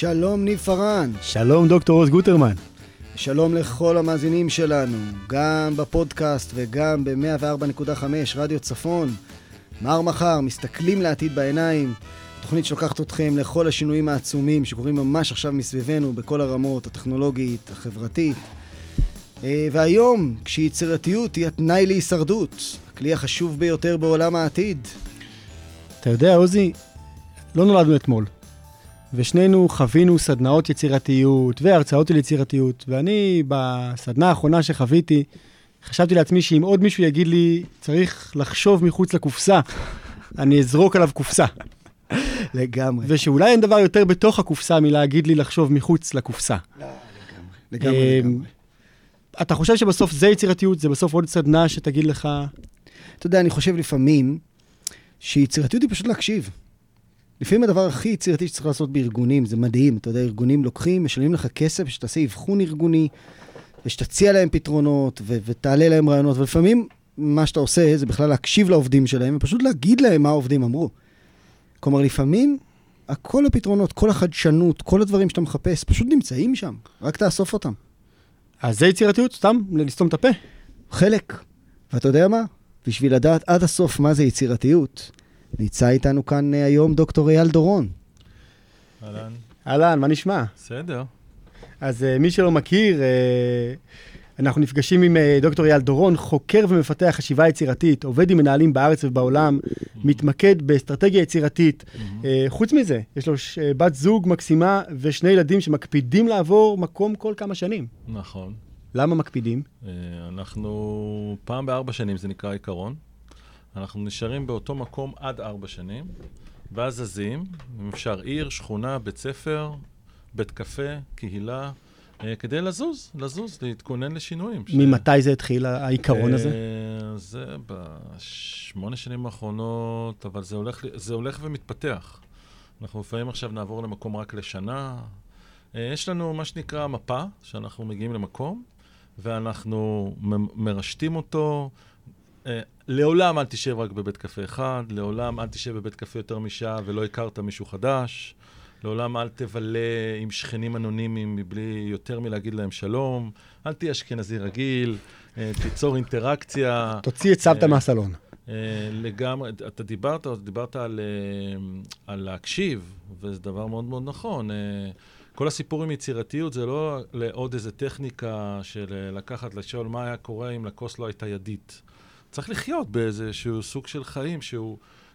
שלום ניו פרן. שלום דוקטור עוז גוטרמן. שלום לכל המאזינים שלנו, גם בפודקאסט וגם ב-104.5 רדיו צפון. מר מחר, מסתכלים לעתיד בעיניים. תוכנית שלוקחת אתכם לכל השינויים העצומים שקורים ממש עכשיו מסביבנו, בכל הרמות, הטכנולוגית, החברתית. והיום, כשיצירתיות היא התנאי להישרדות, הכלי החשוב ביותר בעולם העתיד. אתה יודע, עוזי, לא נולדנו אתמול. ושנינו חווינו סדנאות יצירתיות והרצאות ליצירתיות, ואני בסדנה האחרונה שחוויתי, חשבתי לעצמי שאם עוד מישהו יגיד לי, צריך לחשוב מחוץ לקופסה, אני אזרוק עליו קופסה. לגמרי. ושאולי אין דבר יותר בתוך הקופסה מלהגיד לי לחשוב מחוץ לקופסה. לא, לגמרי. אתה חושב שבסוף זה יצירתיות, זה בסוף עוד סדנה שתגיד לך? אתה יודע, אני חושב לפעמים שיצירתיות היא פשוט להקשיב. לפעמים הדבר הכי יצירתי שצריך לעשות בארגונים, זה מדהים, אתה יודע, ארגונים לוקחים, משלמים לך כסף, שתעשה אבחון ארגוני, ושתציע להם פתרונות, ותעלה להם רעיונות, ולפעמים מה שאתה עושה זה בכלל להקשיב לעובדים שלהם, ופשוט להגיד להם מה העובדים אמרו. כלומר, לפעמים, כל הפתרונות, כל החדשנות, כל הדברים שאתה מחפש, פשוט נמצאים שם, רק תאסוף אותם. אז זה יצירתיות, סתם, לסתום את הפה. חלק. ואתה יודע מה? בשביל לדעת עד הסוף מה זה יצירתיות, ניצא איתנו כאן היום דוקטור אייל דורון. אהלן. אהלן, מה נשמע? בסדר. אז מי שלא מכיר, אנחנו נפגשים עם דוקטור אייל דורון, חוקר ומפתח חשיבה יצירתית, עובד עם מנהלים בארץ ובעולם, מתמקד באסטרטגיה יצירתית. חוץ מזה, יש לו בת זוג מקסימה ושני ילדים שמקפידים לעבור מקום כל כמה שנים. נכון. למה מקפידים? אנחנו פעם ב4 שנים, זה נקרא עיקרון. אנחנו נשארים באותו מקום עד 4 שנים, ואז זזים, אם אפשר עיר, שכונה, בית ספר, בית קפה, קהילה, כדי לזוז, להתכונן לשינויים. ממתי זה התחיל, העיקרון הזה? זה ב8 שנים האחרונות, אבל זה הולך ומתפתח. אנחנו לפעמים עכשיו נעבור למקום רק לשנה. יש לנו מה שנקרא מפה, שאנחנו מגיעים למקום, ואנחנו מרשתים אותו, לעולם אל תשב רק בבית קפה אחד, לעולם אל תשב בבית קפה יותר משעה ולא הכרת מישהו חדש, לעולם אל תבלה עם שכנים אנונימיים מבלי יותר מלהגיד להם שלום, אל תהיה אשכנזי רגיל, תיצור אינטראקציה. תוציא את סבתא מהסלון. לגמרי, אתה דיברת על להקשיב, וזה דבר מאוד מאוד נכון. כל הסיפור עם יצירתיות זה לא לעוד איזו טכניקה של לקחת לשאול מה היה קורה אם לקוס לא הייתה ידית. צריך לחיות באיזשהו סוג של חיים,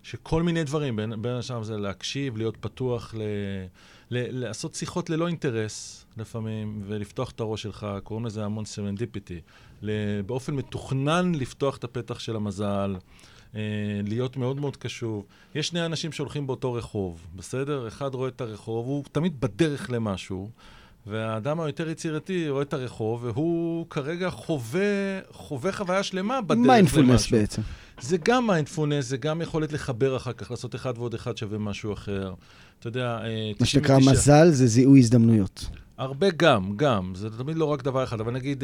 שכל מיני דברים, בין השאר זה להקשיב, להיות פתוח, לעשות שיחות ללא אינטרס לפעמים, ולפתוח את הראש שלך, קוראים לזה המון סרנדיפיטי, באופן מתוכנן לפתוח את הפתח של המזל, להיות מאוד מאוד קשוב. יש 2 אנשים שהולכים באותו רחוב, בסדר? אחד רואה את הרחוב, הוא תמיד בדרך למשהו, והאדם היותר יצירתי רואה את הרחוב, והוא כרגע חווה חוויה שלמה בדרך למשהו. מיינדפולנס בעצם. זה גם מיינדפולנס, זה גם יכולת לחבר אחר כך, לעשות 1 ועוד 1 שווה משהו אחר. אתה יודע... מה שנקרא מזל זה זיהוי הזדמנויות. הרבה גם. זה תמיד לא רק דבר אחד. אבל נגיד,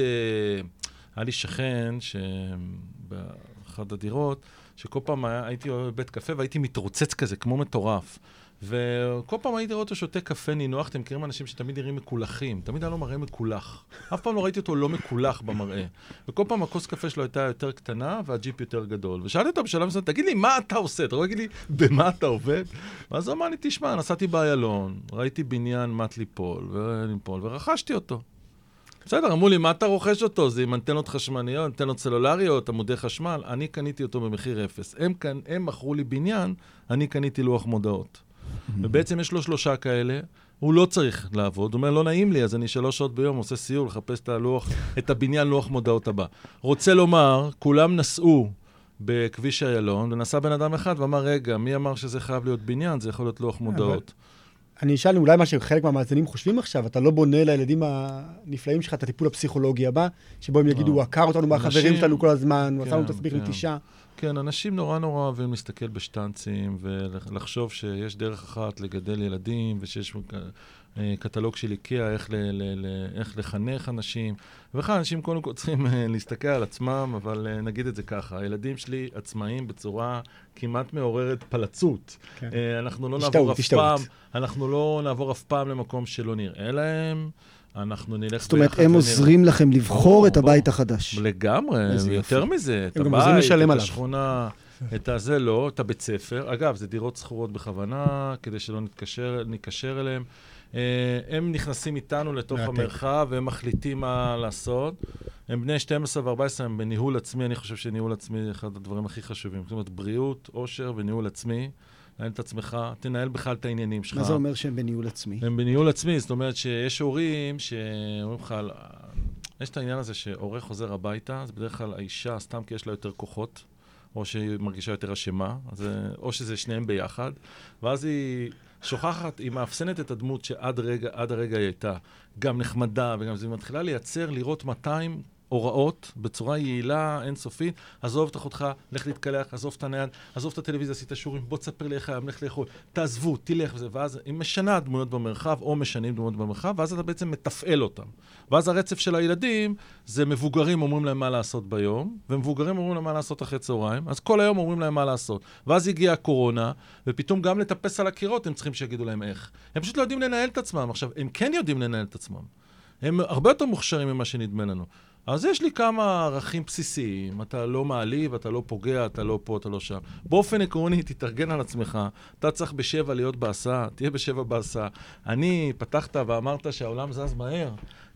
היה לי שכן שבאחד הדירות, שכל פעם הייתי בבית קפה והייתי מתרוצץ כזה, כמו מטורף. וכל פעם הייתי רואה אותו שותה קפה נינוח, אתם מכירים אנשים שתמיד נראים מקולחים, תמיד היה לו מראה מקולח. אף פעם לא ראיתי אותו לא מקולח במראה. וכל פעם הכוס קפה שלו הייתה יותר קטנה, והג'יפ יותר גדול. ושאלתי אותו בשלב מסוים, תגיד לי, מה אתה עושה? אתה רואה, תגיד לי, במה אתה עובד? ואז הוא אמר לי, תשמע, נסעתי באיילון, ראיתי בניין מת ליפול, ורכשתי אותו. בסדר, אמרו לי, מה אתה רוכש אותו? זה עם אנטנות חשמליות, אנטנות סלולריות, עמודי חשמל. אני קניתי אותו במחיר 0. הם מכרו לי בניין, אני קניתי לוח מודעות. ובעצם יש לו 3 כאלה, הוא לא צריך לעבוד, הוא אומר, לא נעים לי, אז אני 3 שעות ביום עושה סיור, לחפש את הבניין לוח מודעות הבא. רוצה לומר, כולם נסעו בכביש איילון, ונסע בן אדם אחד ואמר, רגע, מי אמר שזה חייב להיות בניין? זה יכול להיות לוח מודעות. אני אשאל אולי מה שחלק מהמאזינים חושבים עכשיו, אתה לא בונה לילדים הנפלאים שלך את הטיפול הפסיכולוגי הבא, שבו הם יגידו, הוא עקר אותנו מהחברים שלנו כל הזמן, הוא עשה לנו תסביך נטישה. כן, אנשים נורא אוהבים להסתכל בשטנצים ולחשוב שיש דרך אחת לגדל ילדים, ושיש קטלוג של איקאה, איך לחנך אנשים, וכן אנשים קודם כל צריכים להסתכל על עצמם, אבל נגיד את זה ככה, הילדים שלי עצמאים בצורה כמעט מעוררת פלצות. אנחנו לא נעבור אף פעם למקום שלא נראה להם, אנחנו נלך ביחד. זאת אומרת, הם עוזרים לכם לבחור את הבית החדש. לגמרי, יותר מזה, את הבית, את השכונה, את הזה לא, את הבית ספר. אגב, זה דירות סחורות בכוונה, כדי שלא נתקשר אליהם. הם נכנסים איתנו לתוך המרחב, והם מחליטים מה לעשות. הם בני 12 ו-14, הם בניהול עצמי, אני חושב שניהול עצמי זה אחד הדברים הכי חשובים. זאת אומרת, בריאות, עושר וניהול עצמי. תנהל את עצמך, תנהל בכלל את העניינים שלך. מה זה אומר שהם בניהול עצמי? הם בניהול עצמי, זאת אומרת שיש הורים שאומרים לך, יש את העניין הזה שהורה חוזר הביתה, אז בדרך כלל האישה, סתם כי יש לה יותר כוחות, או שהיא מרגישה יותר אשמה, או שזה שניהם ביחד, ואז היא שוכחת, היא מאפסנת את הדמות שעד הרגע היא הייתה, גם נחמדה וגם זה, היא מתחילה לייצר, לראות 200 הוראות בצורה יעילה, אינסופית, עזוב את אחותך, לך להתקלח, עזוב את הנייד, עזוב את הטלוויזיה, עשית שיעורים, בוא תספר לי איך היום, לך לאכול, תעזבו, תלך וזה, ואז היא משנה דמויות במרחב, או משנים דמויות במרחב, ואז אתה בעצם מתפעל אותם. ואז הרצף של הילדים, זה מבוגרים אומרים להם מה לעשות ביום, ומבוגרים אומרים להם מה לעשות אחרי צהריים, אז כל היום אומרים להם מה לעשות. ואז הגיעה הקורונה, ופתאום גם לטפס על הקירות, הם צריכים שיגידו להם איך. הם פשוט לא יודעים לנהל את עצמם. עכשיו, הם כן יודעים לנהל את עצמם. הם הרבה יותר מוכשרים ממה שנדמה לנו. אז יש לי כמה ערכים בסיסיים, אתה לא מעליב, אתה לא פוגע, אתה לא פה, אתה לא שם. באופן עקרוני, תתארגן על עצמך, אתה צריך ב7 להיות בעשה, תהיה ב7 בעשה. אני פתחת ואמרת שהעולם זז מהר,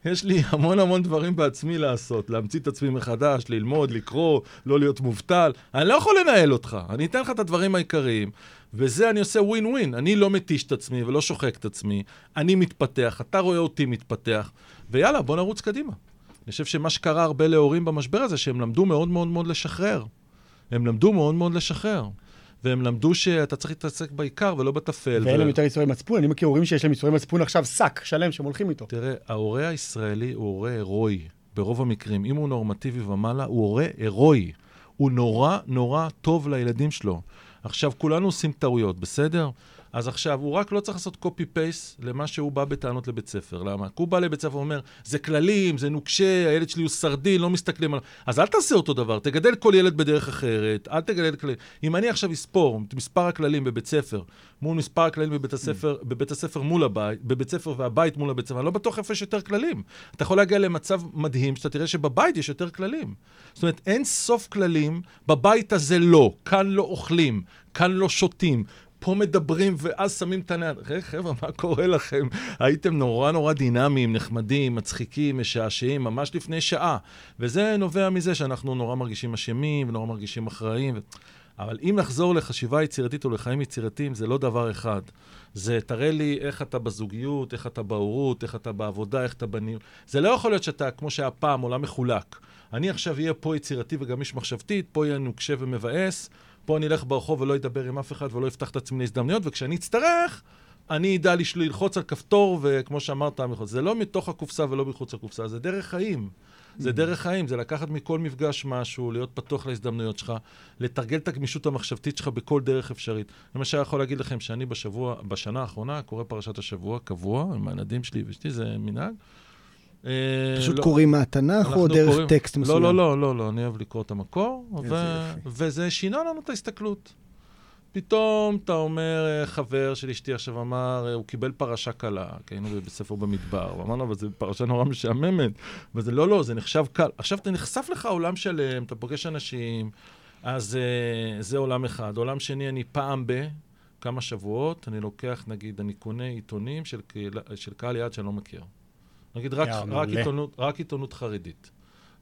יש לי המון המון דברים בעצמי לעשות, להמציא את עצמי מחדש, ללמוד, לקרוא, לא להיות מובטל, אני לא יכול לנהל אותך, אני אתן לך את הדברים העיקריים, וזה אני עושה ווין ווין, אני לא מתיש את עצמי ולא שוחק את עצמי, אני מתפתח, אתה רואה אותי מתפתח, ויאללה, בוא נרוץ קדימה. אני חושב שמה שקרה הרבה להורים במשבר הזה, שהם למדו מאוד מאוד מאוד לשחרר. הם למדו מאוד מאוד לשחרר. והם למדו שאתה צריך להתעסק בעיקר ולא בטפל. ואין להם יותר יצורי מצפון. אני מכיר הורים שיש להם יצורי מצפון עכשיו סק שלם שהם הולכים איתו. תראה, ההורה הישראלי הוא הורה הירואי. ברוב המקרים, אם הוא נורמטיבי ומעלה, הוא הורה הירואי. הוא נורא נורא טוב לילדים שלו. עכשיו, כולנו עושים טעויות, בסדר? אז עכשיו, הוא רק לא צריך לעשות copy-paste למה שהוא בא בטענות לבית ספר. למה? הוא בא לבית ספר ואומר, זה כללים, זה נוקשה, הילד שלי הוא סרדין, לא מסתכלים עליו. אז אל תעשה אותו דבר, תגדל כל ילד בדרך אחרת, אל תגדל כללים. אם אני עכשיו אספור מספר הכללים בבית ספר, מול מספר הכללים בבית הספר מול הבית, בבית ספר והבית מול הבית ספר, אני לא בטוח איפה יש יותר כללים. אתה יכול להגיע למצב מדהים שאתה תראה שבבית יש יותר כללים. זאת אומרת, אין סוף כללים, בבית הזה לא, כאן לא אוכלים, כאן לא שותים. פה מדברים ואז שמים את הנעד. חבר'ה, מה קורה לכם? הייתם נורא נורא דינמיים, נחמדים, מצחיקים, משעשעים, ממש לפני שעה. וזה נובע מזה שאנחנו נורא מרגישים אשמים, ונורא מרגישים אחראים. אבל אם נחזור לחשיבה יצירתית או לחיים יצירתיים, זה לא דבר אחד. זה תראה לי איך אתה בזוגיות, איך אתה בהורות, איך אתה בעבודה, איך אתה בניהול. זה לא יכול להיות שאתה, כמו שהיה פעם, עולם מחולק. אני עכשיו יהיה פה יצירתי וגם איש מחשבתית, פה יהיה נוקשה ומבאס. פה אני אלך ברחוב ולא אדבר עם אף אחד ולא אפתח את עצמי להזדמנויות, וכשאני אצטרך, אני אדע ללחוץ על כפתור, וכמו שאמרת, זה לא מתוך הקופסה ולא מחוץ הקופסה, זה דרך חיים. זה דרך חיים, זה לקחת מכל מפגש משהו, להיות פתוח להזדמנויות שלך, לתרגל את הגמישות המחשבתית שלך בכל דרך אפשרית. למשל, אני יכול להגיד לכם שאני בשנה האחרונה, קורא פרשת השבוע קבוע, עם הילדים שלי ואשתי, זה מנהג. פשוט קוראים מהתנ"ך או דרך טקסט מסוים? לא, אני אוהב לקרוא את המקור, וזה שינה לנו את ההסתכלות. פתאום אתה אומר, חבר של אשתי עכשיו אמר, הוא קיבל פרשה קלה, כי היינו בספר במדבר, הוא אמר לו, אבל זו פרשה נורא משעממת, וזה לא, זה נחשב קל. עכשיו אתה נחשף לך עולם שלם, אתה פוגש אנשים, אז זה עולם אחד. עולם שני, אני פעם בכמה שבועות, אני לוקח, נגיד, אני קונה עיתונים של קהל יעד שאני לא מכיר. נגיד, רק עיתונות חרדית.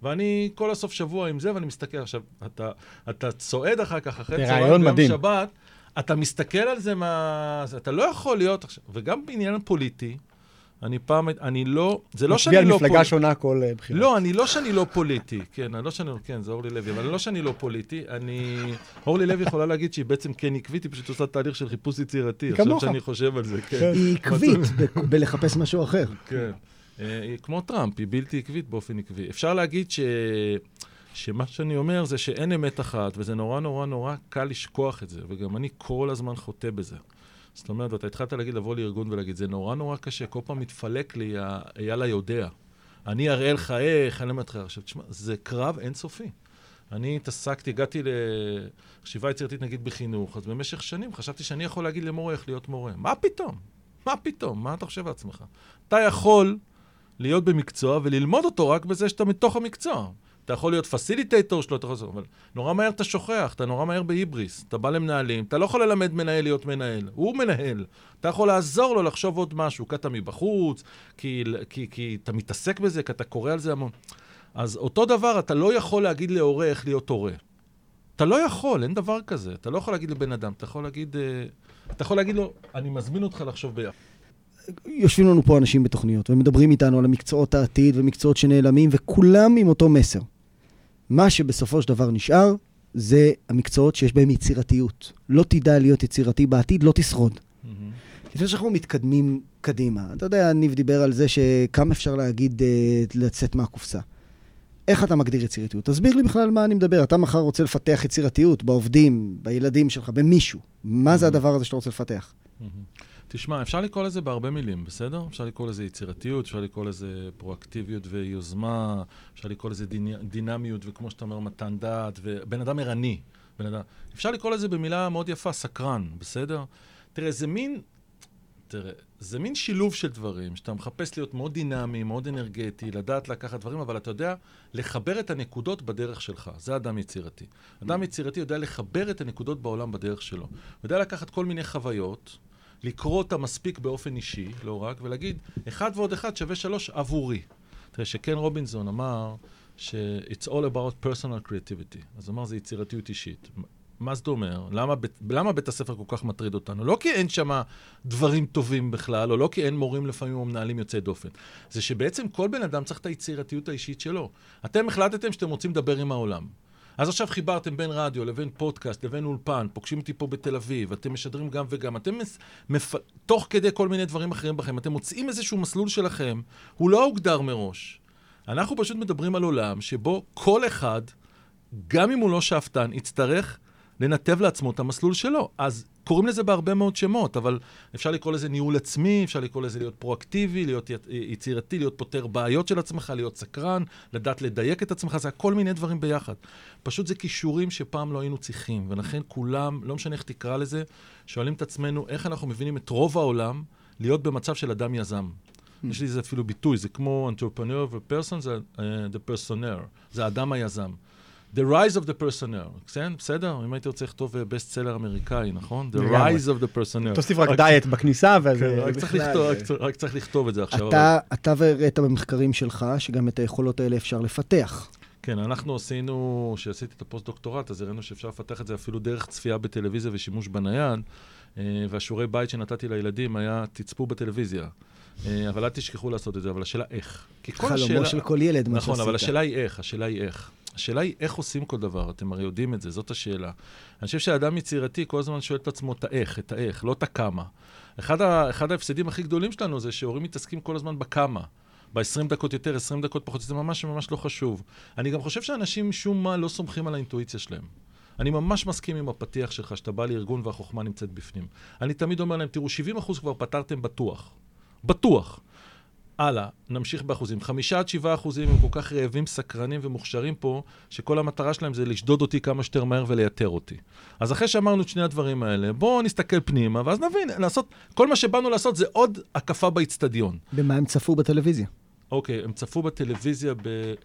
ואני כל הסוף שבוע עם זה, ואני מסתכל עכשיו, אתה צועד אחר כך, אחרי צהריים ביום שבת, אתה מסתכל על זה, אתה לא יכול להיות עכשיו, וגם בעניין פוליטי, אני לא, זה לא שאני לא פוליטי. משביע מפלגה שונה כל בחירה. לא, אני לא שאני לא פוליטי, כן, זה אורלי לוי, אבל אני לא שאני לא פוליטי, אורלי לוי יכולה להגיד שהיא בעצם כן עקבית, היא פשוט עושה תהליך של חיפוש יצירתי, עכשיו שאני חושב על זה, כן. היא עקבית בלחפש משהו אחר. כן. היא כמו טראמפ, היא בלתי עקבית באופן עקבי. אפשר להגיד שמה שאני אומר זה שאין אמת אחת, וזה נורא נורא נורא קל לשכוח את זה, וגם אני כל הזמן חוטא בזה. זאת אומרת, אתה התחלת להגיד, לבוא לארגון ולהגיד, זה נורא נורא קשה, כל פעם מתפלק לי, יאללה יודע. אני אראה לך איך, אני מתחיל. עכשיו, תשמע, זה קרב אינסופי. אני התעסקתי, הגעתי לחשיבה יצירתית, נגיד, בחינוך, אז במשך שנים חשבתי שאני יכול להגיד למורה איך להיות מורה. מה פתאום? מה פתאום? מה אתה חושב לעצמך? אתה יכול להיות במקצוע וללמוד אותו רק בזה שאתה מתוך המקצוע. אתה יכול להיות פסיליטייטור שלו, אתה יכול לעשות, אבל נורא מהר אתה שוכח, אתה נורא מהר בהיבריס, אתה בא למנהלים, אתה לא יכול ללמד מנהל להיות מנהל, הוא מנהל, אתה יכול לעזור לו לחשוב עוד משהו, כי אתה מבחוץ, כי אתה מתעסק בזה, כי אתה קורא על זה המון. אז אותו דבר, אתה לא יכול להגיד להורה איך להיות הורה. אתה לא יכול, אין דבר כזה, אתה לא יכול להגיד לבן אדם, אתה יכול להגיד לו, אני מזמין אותך לחשוב ביחד. יושבים לנו פה אנשים בתוכניות, ומדברים איתנו על המקצועות העתיד ומקצועות שנעלמים, וכולם עם אותו מסר. מה שבסופו של דבר נשאר, זה המקצועות שיש בהם יצירתיות. לא תדע להיות יצירתי בעתיד, לא תשרוד. לפני שאנחנו מתקדמים קדימה, אתה יודע, ניב דיבר על זה שכמה אפשר להגיד, לצאת מהקופסה. איך אתה מגדיר יצירתיות? תסביר לי בכלל מה אני מדבר. אתה מחר רוצה לפתח יצירתיות בעובדים, בילדים שלך, במישהו. מה זה הדבר הזה שאתה רוצה לפתח? תשמע, אפשר לקרוא לזה בהרבה מילים, בסדר? אפשר לקרוא לזה יצירתיות, אפשר לקרוא לזה פרואקטיביות ויוזמה, אפשר לקרוא לזה דינמיות, וכמו שאתה אומר, מתן דעת, ובן אדם ערני. אפשר לקרוא לזה במילה מאוד יפה, סקרן, בסדר? תראה, זה מין שילוב של דברים, שאתה מחפש להיות מאוד דינמי, מאוד אנרגטי, לדעת לקחת דברים, אבל אתה יודע לחבר את הנקודות בדרך שלך. זה אדם יצירתי. אדם יצירתי יודע לחבר את הנקודות בעולם בדרך שלו. יודע לקחת כל מיני חוויות, לקרוא אותה מספיק באופן אישי, לא רק, ולהגיד, 1 ועוד 1 שווה 3 עבורי. תראה, שקן רובינזון אמר ש-It's all about personal creativity. אז הוא אמר, זה יצירתיות אישית. מה זאת אומר? למה בית הספר כל כך מטריד אותנו? לא כי אין שמה דברים טובים בכלל, או לא כי אין מורים לפעמים או מנהלים יוצאי דופן. זה שבעצם כל בן אדם צריך את היצירתיות האישית שלו. אתם החלטתם שאתם רוצים לדבר עם העולם. אז עכשיו חיברתם בין רדיו לבין פודקאסט לבין אולפן, פוגשים אותי פה בתל אביב, אתם משדרים גם וגם, אתם תוך כדי כל מיני דברים אחרים בכם, אתם מוצאים איזשהו מסלול שלכם, הוא לא הוגדר מראש. אנחנו פשוט מדברים על עולם שבו כל אחד, גם אם הוא לא שאפתן, יצטרך לנתב לעצמו את המסלול שלו. אז קוראים לזה בהרבה מאוד שמות, אבל אפשר לקרוא לזה ניהול עצמי, אפשר לקרוא לזה להיות פרואקטיבי, להיות יצירתי, להיות פותר בעיות של עצמך, להיות סקרן, לדעת לדייק את עצמך, זה כל מיני דברים ביחד. פשוט זה כישורים שפעם לא היינו צריכים, ולכן כולם, לא משנה איך תקרא לזה, שואלים את עצמנו איך אנחנו מבינים את רוב העולם להיות במצב של אדם יזם. יש לי זה אפילו ביטוי, זה כמו entrepreneur ו-person, זה the personer, זה האדם היזם. The Rise of the Personer, בסדר? אם הייתי רוצה לכתוב בסט-סלר אמריקאי, נכון? The Rise of the Personer. תוסיף רק דיאט בכניסה, רק צריך לכתוב את זה עכשיו. אתה והראית במחקרים שלך שגם את היכולות האלה אפשר לפתח. כן, אנחנו עשינו, כשעשיתי את הפוסט-דוקטורט, אז הראינו שאפשר לפתח את זה אפילו דרך צפייה בטלוויזיה ושימוש בנייד, והשיעורי בית שנתתי לילדים היה, תצפו בטלוויזיה. אבל אל תשכחו לעשות את זה, אבל השאלה איך. חלומו של כל ילד, מה שעשית. נכון, אבל השאלה היא איך. השאלה היא איך עושים כל דבר, אתם הרי יודעים את זה, זאת השאלה. אני חושב שהאדם יצירתי כל הזמן שואל את עצמו את האיך, לא את הכמה. אחד ההפסדים הכי גדולים שלנו זה שהורים מתעסקים כל הזמן בכמה. ב-20 דקות יותר, 20 דקות פחות, זה ממש ממש לא חשוב. אני גם חושב שאנשים משום מה לא סומכים על האינטואיציה שלהם. אני ממש מסכים עם הפתיח שלך, שאתה בא לארגון והחוכמה נמצאת בפנים. אני תמיד אומר להם, תראו, 70% כבר פתרתם בטוח. הלאה, נמשיך באחוזים. 5-7% הם כל כך רעבים, סקרנים ומוכשרים פה, שכל המטרה שלהם זה לשדוד אותי כמה שתר מהר ולייתר אותי. אז אחרי שאמרנו את שני הדברים האלה, בואו נסתכל פנימה, ואז נבין, כל מה שבאנו לעשות זה עוד הקפה באצטדיון. במה הם צפו בטלוויזיה? אוקיי, הם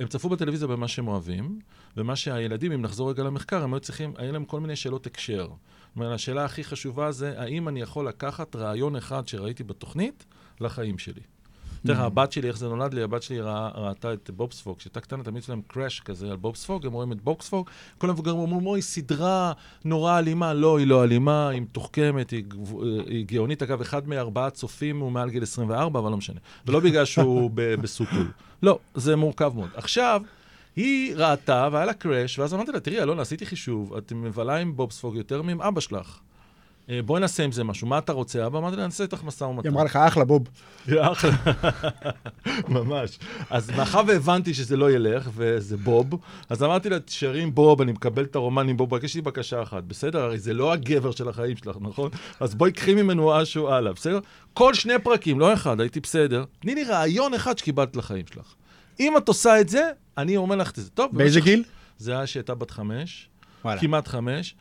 צפו בטלוויזיה במה שהם אוהבים, ומה שהילדים, אם נחזור רגע למחקר, הם היו צריכים, היה להם כל מיני שאלות הקשר. זאת אומרת, השאלה הכי חשובה זה, האם אני יכול לקחת רעיון אחד שראיתי בתוכנית לחיים שלי? תראה, הבת שלי, איך זה נולד לי, הבת שלי ראתה את בובספוג, שהייתה קטנה, תמיד שלהם קראש כזה על בובספוג, הם רואים את בובספוג, כל המבוגרים אומרים, היא סדרה נורא אלימה, לא, היא לא אלימה, היא מתוחכמת, היא גאונית, אגב, 1 מ-4 צופים הוא מעל גיל 24, אבל לא משנה, ולא בגלל שהוא בסופול, לא, זה מורכב מאוד. עכשיו, היא ראתה והיה לה קראש, ואז אמרתי לה, תראי, אלונה, עשיתי חישוב, אתם מבלה עם בובספוג יותר מעם אבא שלך. בואי נעשה עם זה משהו, מה אתה רוצה? אבא, אמרתי לה, נעשה איתך מסע ומתן. היא אמרה לך, אחלה, בוב. אחלה, ממש. אז מאחר והבנתי שזה לא ילך, וזה בוב, אז אמרתי לה, תשארי עם בוב, אני מקבל את הרומן עם בוב, רק יש לי בקשה אחת, בסדר? הרי זה לא הגבר של החיים שלך, נכון? אז בואי קחי ממנו אשו הלאה, בסדר? כל שני פרקים, לא אחד, הייתי בסדר. תני לי רעיון אחד שקיבלת לחיים שלך. אם את עושה את זה, אני אומר לך את זה. טוב, באיזה גיל? זה היה שהייתה בת 5, כמעט 5.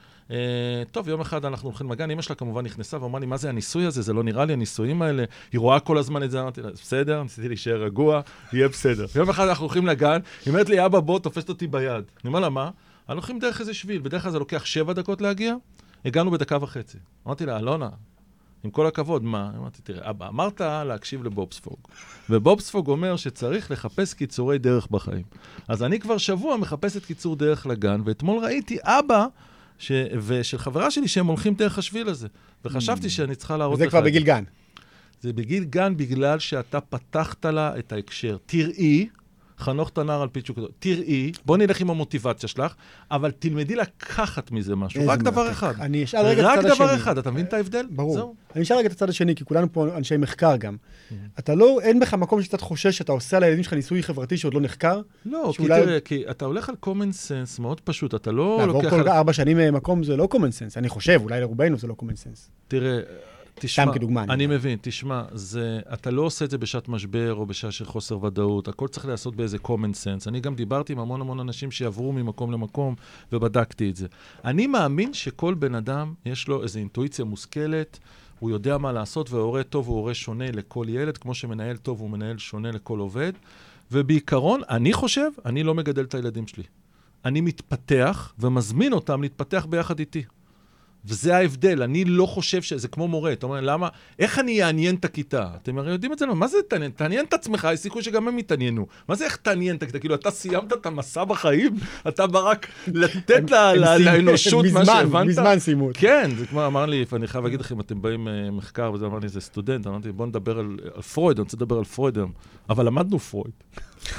טוב, יום אחד אנחנו הולכים למגן, אמא שלה כמובן נכנסה ואומרה לי, מה זה הניסוי הזה? זה לא נראה לי הניסויים האלה. היא רואה כל הזמן את זה, אמרתי לה, בסדר, נסיתי להישאר רגוע, יהיה בסדר. יום אחד אנחנו הולכים לגן, היא אומרת לי, אבא בוא, תופסת אותי ביד. אני אומר לה, מה? אנחנו הולכים דרך איזה שביל, בדרך כלל זה לוקח 7 דקות להגיע, הגענו בדקה וחצי. אמרתי לה, אלונה, עם כל הכבוד, מה? אמרתי, תראה, אבא, אמרת להקשיב לבובספוג. ובובספוג אומר שצריך לחפש קיצורי דרך בחיים. אז אני כבר שבוע מחפשת קיצור דרך לגן, ואתמול ראיתי אבא ושל חברה שלי שהם הולכים דרך השביל הזה. וחשבתי שאני צריכה להראות לך. וזה כבר בגיל גן. זה בגיל גן בגלל שאתה פתחת לה את ההקשר. תראי, חנוך תנר על פיצ'וק, תראי, בוא נלך עם המוטיבציה שלך, אבל תלמדי לקחת מזה משהו. רק דבר אחד. אני אשאל רגע את הצד השני. רק דבר אחד, אתה מבין את ההבדל? ברור. אני אשאל רגע את הצד השני, כי כולנו פה אנשי מחקר גם. אתה לא, אין בך מקום שאתה חושש שאתה עושה לילדים שלך ניסוי חברתי שעוד לא נחקר? לא, כי תראה, כי אתה הולך על common sense מאוד פשוט, אתה לא לוקח... לעבור כל 4 שנים מקום זה לא common sense, אני חושב, אולי לרובנו זה לא common sense. תראה... תשמע, אני מבין, תשמע, אתה לא עושה את זה בשעת משבר או בשעה של חוסר ודאות, הכל צריך לעשות באיזה common sense. אני גם דיברתי עם המון אנשים שיעברו ממקום למקום ובדקתי את זה. אני מאמין שכל בן אדם יש לו איזו אינטואיציה מושכלת, הוא יודע מה לעשות, וההורה טוב הוא הורה שונה לכל ילד, כמו שמנהל טוב הוא מנהל שונה לכל עובד, ובעיקרון, אני חושב, אני לא מגדל את הילדים שלי. אני מתפתח ומזמין אותם להתפתח ביחד איתי. וזה ההבדל, אני לא חושב שזה כמו מורה, אתה אומר, למה, איך אני אעניין את הכיתה? אתם הרי יודעים את זה, מה זה תעניין? תעניין את עצמך, יש סיכוי שגם הם יתעניינו. מה זה איך תעניין את הכיתה? כאילו, אתה סיימת את המסע בחיים, אתה ברק לתת לאנושות מה שהבנת. מזמן סיימות. כן, זה כמו, אמר לי, אני חייב להגיד לך, אם אתם באים מחקר, וזה אמר לי, זה סטודנט, אמרתי, בוא נדבר על פרויד, אני רוצה לדבר על פרויד, אבל למדנו פרויד.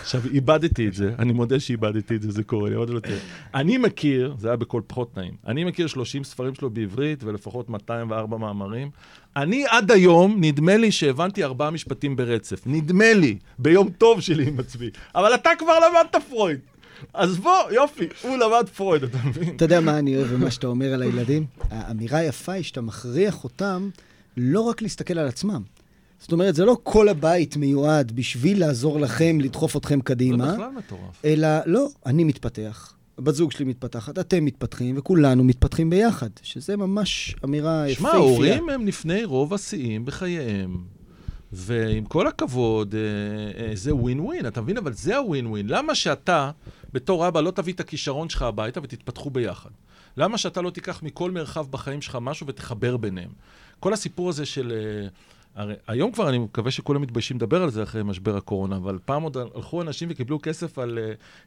עכשיו, איבדתי את זה, אני מודה שאיבדתי את זה, זה קורה, עוד לא תראה. אני מכיר, זה היה בכל פחות נעים, אני מכיר 30 ספרים שלו בעברית, ולפחות 204 מאמרים. אני עד היום, נדמה לי שהבנתי 4 משפטים ברצף. נדמה לי, ביום טוב שלי עם עצמי. אבל אתה כבר למדת פרויד. אז בוא, יופי, הוא למד פרויד, אתה מבין? אתה יודע מה אני אוהב ומה שאתה אומר על הילדים? האמירה היפה היא שאתה מכריח אותם לא רק להסתכל על עצמם. זאת אומרת, זה לא כל הבית מיועד בשביל לעזור לכם, לדחוף אתכם קדימה. זה בכלל מטורף. אלא, לא, אני מתפתח. בת זוג שלי מתפתחת, אתם מתפתחים, וכולנו מתפתחים ביחד. שזה ממש אמירה יפה. שמה, ההורים הם לפני רוב השיאים בחייהם. ועם כל הכבוד, זה ווין ווין. אתה מבין? אבל זה הווין ווין. למה שאתה, בתור אבא, לא תביא את הכישרון שלך הביתה ותתפתחו ביחד? למה שאתה לא תיקח מכל מרחב בחיים שלך משהו ותחבר ביניהם? כל הסיפור הזה של... הרי היום כבר אני מקווה שכולם מתביישים לדבר על זה אחרי משבר הקורונה, אבל פעם עוד הלכו אנשים וקיבלו כסף על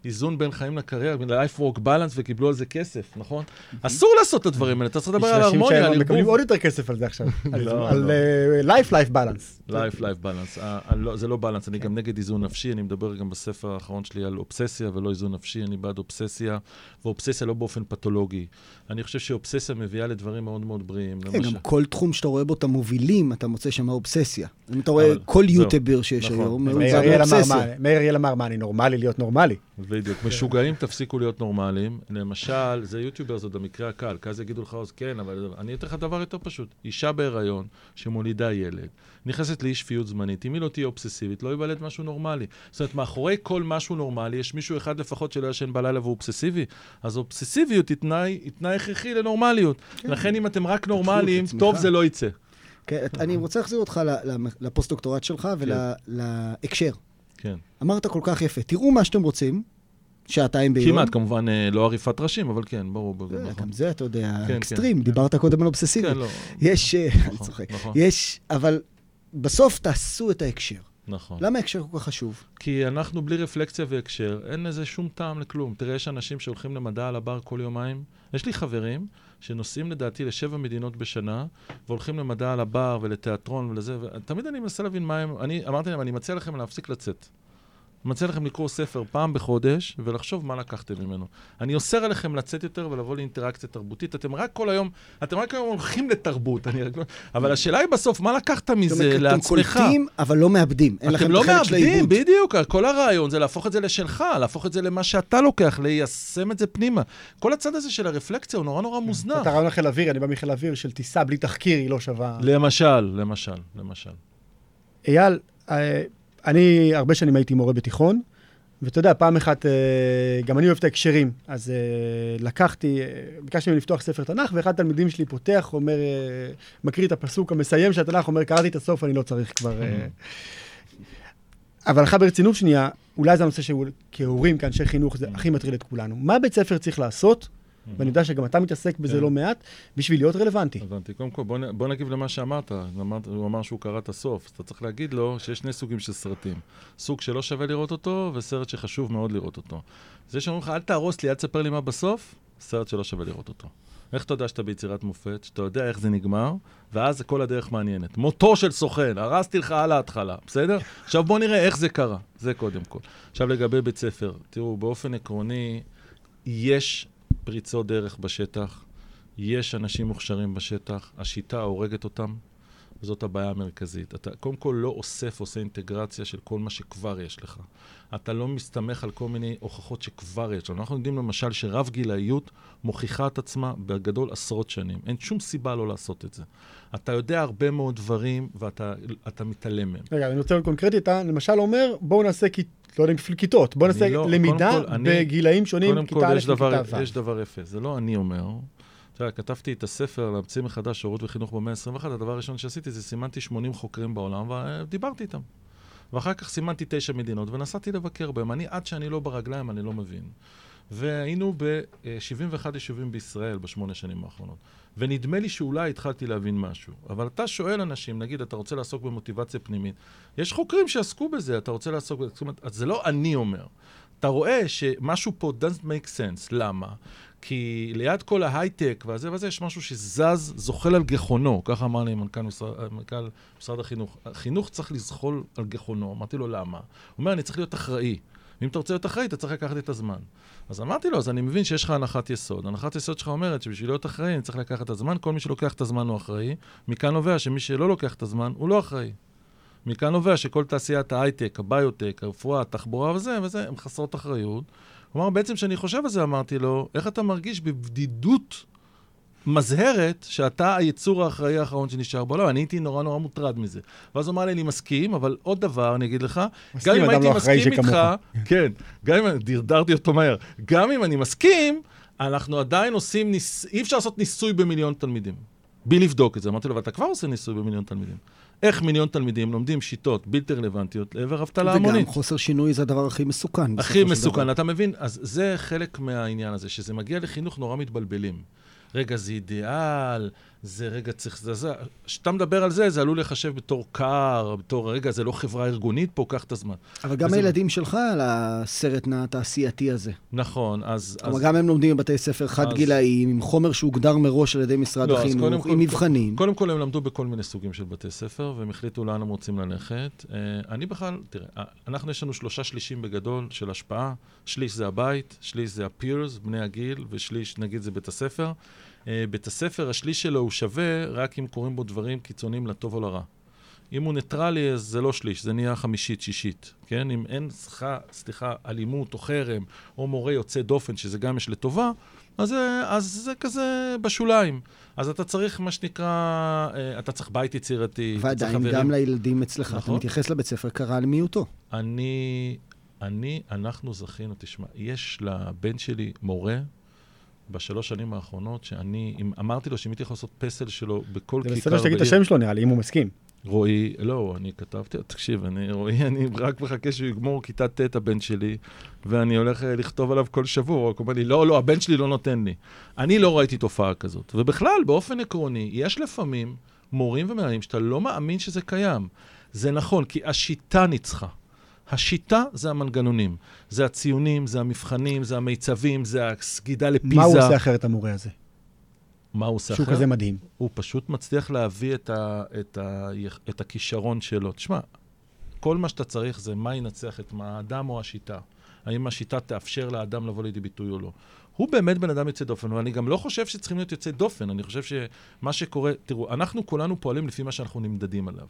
איזון בין חיים לקריירה, בין ה-life work balance, וקיבלו על זה כסף, נכון? אסור לעשות את הדברים האלה, אתה צריך לדבר על הרמוניה. הם מקבלים עוד יותר כסף על זה עכשיו, על life balance. life balance, זה לא balance, אני גם נגד איזון נפשי, אני מדבר גם בספר האחרון שלי על אובססיה ולא איזון נפשי, אני בעד אובססיה, ואובססיה לא באופן פתולוגי. אני חושב שאובססיה מביאה לדברים מאוד מאוד בריאים. גם כל תחום שאתה רואה בו את המובילים, אתה מוצא שם אובססיה. אתה רואה כל יוטיובר שיש היום, מאיר יאל אמר, מה, אני נורמלי להיות נורמלי? בדיוק. משוגעים תפסיקו להיות נורמליים. למשל, זה יוטיובר, זאת במקרה הקל, כאז יגידו לך, כן, אבל אני אתן לך דבר יותר פשוט. אישה בהיריון שמולידה ילד, נכנסת לאי שפיות זמנית, אם היא לא תהיה אובססיבית, לא ייוולד משהו נורמלי. זאת אומרת, מאחורי כל משהו נורמלי, יש מישהו אחד לפחות שלא ישן בלילה והוא אובססיבי, אז אובססיביות היא תנאי הכרחי לנורמליות. לכן אם אתם רק נורמליים, טוב זה לא יצא. כן, אני רוצה להחזיר אותך לפוסט-דוקטורט שלך ולהקשר. כן. אמרת כל כך יפה, תראו מה שאתם רוצים, שעתיים ביום. כמעט, כמובן, לא עריפת ראשים, אבל כן, ברור. גם זה, אתה יודע, אקסטרים, דיברת קודם על אובססיבי. כן, לא. יש, אני צוחק, יש, אבל בסוף תעשו את ההקשר. נכון. למה ההקשר כל כך חשוב? כי אנחנו בלי רפלקציה והקשר, אין לזה שום טעם לכלום. תראה, יש אנשים שהולכים למדע על הבר כל יומיים. יש לי חברים שנוסעים לדעתי ל7 מדינות בשנה, והולכים למדע על הבר ולתיאטרון ולזה, ותמיד אני מנסה להבין מה הם, אמרתי להם, אני מציע לכם להפסיק לצאת. מציע לכם לקרוא ספר פעם בחודש, ולחשוב מה לקחתם ממנו. אני אוסר עליכם לצאת יותר ולבוא לאינטראקציה תרבותית. אתם רק כל היום הולכים לתרבות, אבל השאלה היא בסוף, מה לקחת מזה לעצמך? אתם קולטים, אבל לא מאבדים. אתם לא מאבדים, בדיוק. כל הרעיון זה להפוך את זה לשלך, להפוך את זה למה שאתה לוקח, ליישם את זה פנימה. כל הצד הזה של הרפלקציה הוא נורא נורא מוזנח. אתה רעיון לחיל אוויר, אני בא מחיל אוויר של טיסה בלי תחקיר, היא לא שווה. למשל. אייל, אני, הרבה שנים הייתי מורה בתיכון, ואתה יודע, פעם אחת, גם אני אוהב את ההקשרים, אז ביקשתי ממני לפתוח ספר תנ"ך, ואחד התלמידים שלי פותח, אומר, מקריא את הפסוק המסיים של התנ"ך, אומר, קראתי את הסוף, אני לא צריך כבר... אבל אחר ברצינות שנייה, אולי זה הנושא שכהורים, כאנשי חינוך, זה הכי מטריל את כולנו. מה בית ספר צריך לעשות? ואני יודע שגם אתה מתעסק בזה לא מעט, בשביל להיות רלוונטי. רלוונטי. קודם כל, בוא נגיב למה שאמרת. הוא אמר שהוא קרא את הסוף. אתה צריך להגיד לו שיש שני סוגים של סרטים. סוג שלא שווה לראות אותו, וסרט שחשוב מאוד לראות אותו. זה שאומרים לך, אל תהרוס לי, אל תספר לי מה בסוף, סרט שלא שווה לראות אותו. איך אתה יודע שאתה ביצירת מופת, שאתה יודע איך זה נגמר, ואז כל הדרך מעניינת. מותו של סוכן, הרסתי לך על ההתחלה, בסדר? עכשיו בוא נראה איך זה קרה. זה קודם כל. עכשיו לגבי בית ספר. תראו, באופן עקרוני, יש פריצות דרך בשטח, יש אנשים מוכשרים בשטח, השיטה הורגת אותם, וזאת הבעיה המרכזית. אתה קודם כל לא עושה אינטגרציה של כל מה שכבר יש לך. אתה לא מסתמך על כל מיני הוכחות שכבר יש. אנחנו יודעים למשל שרב גילאיות מוכיחה את עצמה בגדול עשרות שנים. אין שום סיבה לא לעשות את זה. אתה יודע הרבה מאוד דברים, ואתה מתעלם מהם. רגע, אני רוצה קונקרטי, אתה למשל אומר, בואו נעשה כיתות, בואו נעשה למידה בגילאים שונים, כיתה א' וכיתה ו'. יש דבר יפה, זה לא אני אומר. כתבתי את הספר להמציא מחדש הורות וחינוך במאה ה-21, הדבר הראשון שעשיתי זה סימנתי 80 חוקרים בעולם ודיברתי איתם. ואחר כך סימנתי 9 מדינות ונסעתי לבקר בהם. עד שאני לא ברגליים, אני לא מבין. והיינו ב-71 יישובים בישראל בשמונה שנים האחרונות. ונדמה לי שאולי התחלתי להבין משהו. אבל אתה שואל אנשים, נגיד, אתה רוצה לעסוק במוטיבציה פנימית. יש חוקרים שעסקו בזה, אתה רוצה לעסוק בזה. אז זה לא אני אומר. אתה רואה שמשהו פה doesn't make sense. למה? כי ליד כל ההייטק והזה וזה, יש משהו שזז, זוחל על גחונו. ככה אמר לי מנכ"ל משרד החינוך. החינוך צריך לזחול על גחונו. אמרתי לו, למה? הוא אומר, אני צריך להיות אחראי. אם אתה רוצה להיות אחראי, אתה צריך לקחת את הזמן. אז אמרתי לו, אז אני מבין שיש לך הנחת יסוד. הנחת יסוד שלך אומרת שבשביל להיות אחראי, אני צריך לקחת את הזמן. כל מי שלוקח את הזמן הוא אחראי. מכאן נובע שמי שלא לוקח את הזמן, הוא לא אחראי. מכאן נובע שכל תעשיית ההייטק, הביוטק, הרפואה, התחבורה וזה, הם חסרות אחריות. כלומר, בעצם שאני חושב על זה, אמרתי לו, איך אתה מרגיש בבדידות מזהרת שאתה היצור האחראי האחרון שנשאר בו? לא, אני הייתי נורא נורא מוטרד מזה. ואז הוא אמר לי, אני מסכים, אבל עוד דבר, אני אגיד לך, גם אם הייתי מסכים איתך, כן, דרדרתי אותו מהר, גם אם אני מסכים, אנחנו עדיין עושים, אי אפשר לעשות ניסוי במיליון תלמידים. בלי לבדוק את זה. אמרתי לו, ואתה כבר עושה ניסוי במיליון תלמידים. איך מיליון תלמידים לומדים שיטות בלתי רלוונטיות לעבר הבטלה המונית. וגם חוסר שינוי זה הדבר הכי מסוכן. הכי מסוכן, אתה מבין? אז זה חלק מהעניין הזה, שזה מגיע לחינוך נורא מתבלבלים. רגע, זה אידיאל, זה רגע צריך... כשאתה מדבר על זה, זה עלול לחשב בתור קר, בתור רגע, זה לא חברה ארגונית פה, קח את הזמן. אבל גם הילדים שלך על הסרט התעשייתי הזה. נכון, אז... אבל גם הם לומדים בבתי ספר חד גילאיים, עם חומר שהוגדר מראש על ידי משרד החינוך, עם מבחנים. קודם כל, הם למדו בכל מיני סוגים של בתי ספר, והם החליטו לאן הם רוצים ללכת. אני בכלל, תראה, אנחנו יש לנו 3/3 בגדול של השפעה. 1/3 זה הבית, 1/3 זה הפירס, בני הגיל, ו1/3 נגיד זה בית הספר. בית הספר, 1/3 שלו הוא שווה רק אם קוראים בו דברים קיצוניים לטוב או לרע. אם הוא ניטרלי, אז זה לא 1/3, זה נהיה 50/60. כן? אם אין אלימות או חרם או מורה יוצא דופן, שזה גם יש לטובה, אז זה כזה בשוליים. אז אתה צריך, מה שנקרא, אתה צריך בית יצירתי. ועדיין גם לילדים אצלך, אתה מתייחס לבית ספר קרא על מיעוטו. אנחנו זכינו, תשמע, יש לבן שלי מורה, בשלוש שנים האחרונות, שאני, אם אמרתי לו שאם הייתי יכול לעשות פסל שלו בכל כיכר... זה בסדר שתגיד את השם שלו, נראה לי, אם הוא מסכים. רועי, לא, אני כתבתי, תקשיב, רועי, אני רק מחכה שהוא יגמור כיתה ת' הבן שלי, ואני הולך לכתוב עליו כל שבוע, הוא אומר לי, לא, הבן שלי לא נותן לי. אני לא ראיתי תופעה כזאת. ובכלל, באופן עקרוני, יש לפעמים מורים ומנהלים שאתה לא מאמין שזה קיים. זה נכון, כי השיטה ניצחה. השיטה זה המנגנונים, זה הציונים, זה המבחנים, זה המיצבים, זה הסגידה לפיזה. מה הוא עושה אחרת המורה הזה? מה הוא עושה אחרת? שהוא כזה מדהים. הוא פשוט מצליח להביא את הכישרון שלו. תשמע, כל מה שאתה צריך זה מה ינצח את מה, האדם או השיטה. האם השיטה תאפשר לאדם לבוא לידי ביטוי או לא. הוא באמת בן אדם יוצא דופן, ואני גם לא חושב שצריכים להיות יוצא דופן. אני חושב שמה שקורה, תראו, אנחנו כולנו פועלים לפי מה שאנחנו נמדדים עליו.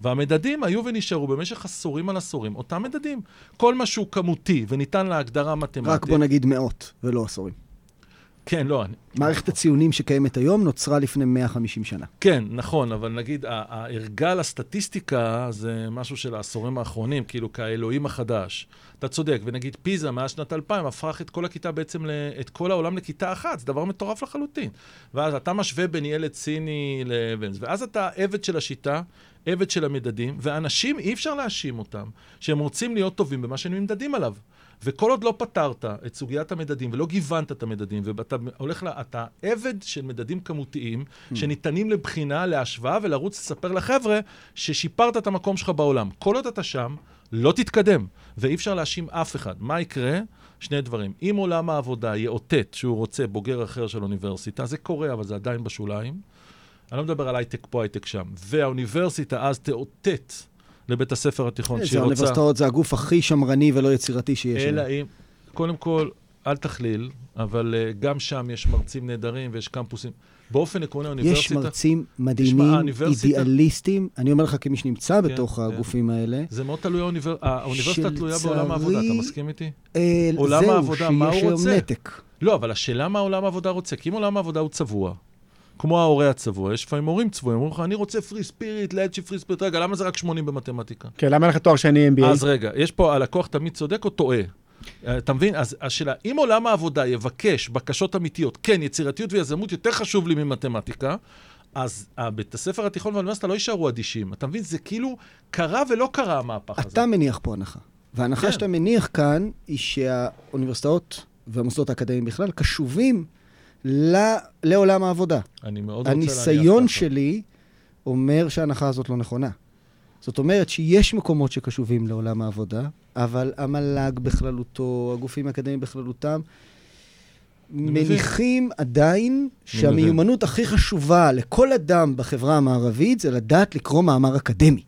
והמדדים היו ונשארו במשך עשורים על עשורים, אותם מדדים. כל משהו כמותי וניתן להגדרה מתמטית. רק בוא נגיד מאות ולא עשורים. כן, לא. מערכת הציונים שקיימת היום נוצרה לפני 150 שנה. כן, נכון, אבל נגיד, הערגל הסטטיסטיקה זה משהו של העשורים האחרונים, כאילו כאלוהים החדש. אתה צודק, ונגיד פיזה, מאז שנת 2000, הפך את כל הכיתה בעצם, את כל העולם לכיתה אחת, זה דבר מטורף לחלוטין. ואז אתה משווה בין ילד סיני לבנס, ואז אתה עבד של השיטה, עבד של המדדים, ואנשים אי אפשר להאשים אותם, שהם רוצים להיות טובים במה שהם נמדדים עליו. וכל עוד לא פתרת את סוגיית המדדים, ולא גיוונת את המדדים, ואתה הולך אתה עבד של מדדים כמותיים, שניתנים לבחינה, להשוואה, ולרוץ לספר לחבר'ה ששיפרת את המקום שלך בעולם. כל עוד אתה שם, לא תתקדם, ואי אפשר להאשים אף אחד. מה יקרה? שני דברים. אם עולם העבודה יאותת שהוא רוצה בוגר אחר של אוניברסיטה, זה קורה, אבל זה עדיין בשוליים. אני לא מדבר על הייטק פה, הייטק שם. והאוניברסיטה אז תאותת לבית הספר התיכון שרוצה... האוניברסיטאות זה הגוף הכי שמרני ולא יצירתי שיש. אלא אם, קודם כל, אל תכליל, אבל גם שם יש מרצים נהדרים ויש קמפוסים. באופן עקרוני האוניברסיטה... יש מרצים מדהימים, אידיאליסטים. אני אומר לך כמי שנמצא בתוך הגופים האלה. זה מאוד תלוי, האוניברסיטה תלויה בעולם העבודה, אתה מסכים איתי? עולם העבודה, מה הוא רוצה? לא, אבל השאלה מה עולם העבודה רוצה, כי אם עולם העבודה הוא צבוע, כמו ההורה הצבוע, יש פעמים הורים צבועים, אומרים לך, אני רוצה פרי ספיריט, ליד שפרי ספיריט, רגע, למה זה רק 80 במתמטיקה? כן, למה לך תואר שני MBA? אז רגע, יש פה, הלקוח תמיד צודק או טועה? אתה מבין? אז השאלה, אם עולם העבודה יבקש בקשות אמיתיות, כן, יצירתיות ויזמות יותר חשוב לי ממתמטיקה, אז בית הספר התיכון והאוניברסיטה לא יישארו אדישים. אתה מבין? זה כאילו קרה ולא קרה המהפך הזה. אתה מניח פה הנחה. וההנחה שאתה מניח כאן היא שהאוניברסיטאות והמוסדות האקדמיים בכלל קשובים לעולם העבודה. אני מאוד רוצה להניח. הניסיון שלי אומר שההנחה הזאת לא נכונה. זאת אומרת שיש מקומות שקשובים לעולם העבודה, אבל המל"ג בכללותו, הגופים האקדמיים בכללותם, מניחים עדיין שהמיומנות הכי חשובה לכל אדם בחברה המערבית זה לדעת לקרוא מאמר אקדמי.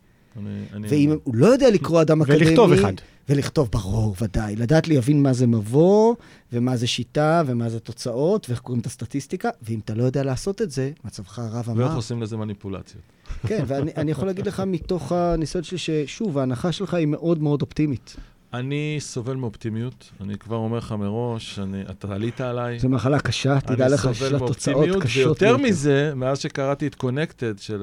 ואם הוא לא יודע לקרוא אדם אקדמי... ולכתוב אחד. ולכתוב ברור, ודאי. לדעת להבין מה זה מבוא, ומה זה שיטה, ומה זה תוצאות, ואיך קוראים את הסטטיסטיקה, ואם אתה לא יודע לעשות את זה, מצבך הרב אמר. ואיך עושים לזה מניפולציות. כן, ואני יכול להגיד לך מתוך הניסיון שלי, ששוב, ההנחה שלך היא מאוד מאוד אופטימית. אני סובל מאופטימיות, אני כבר אומר לך מראש, אתה עלית עליי. זו מחלה קשה, תדע לך של התוצאות קשות. ויותר מזה, מאז שקראתי את קונקטד של...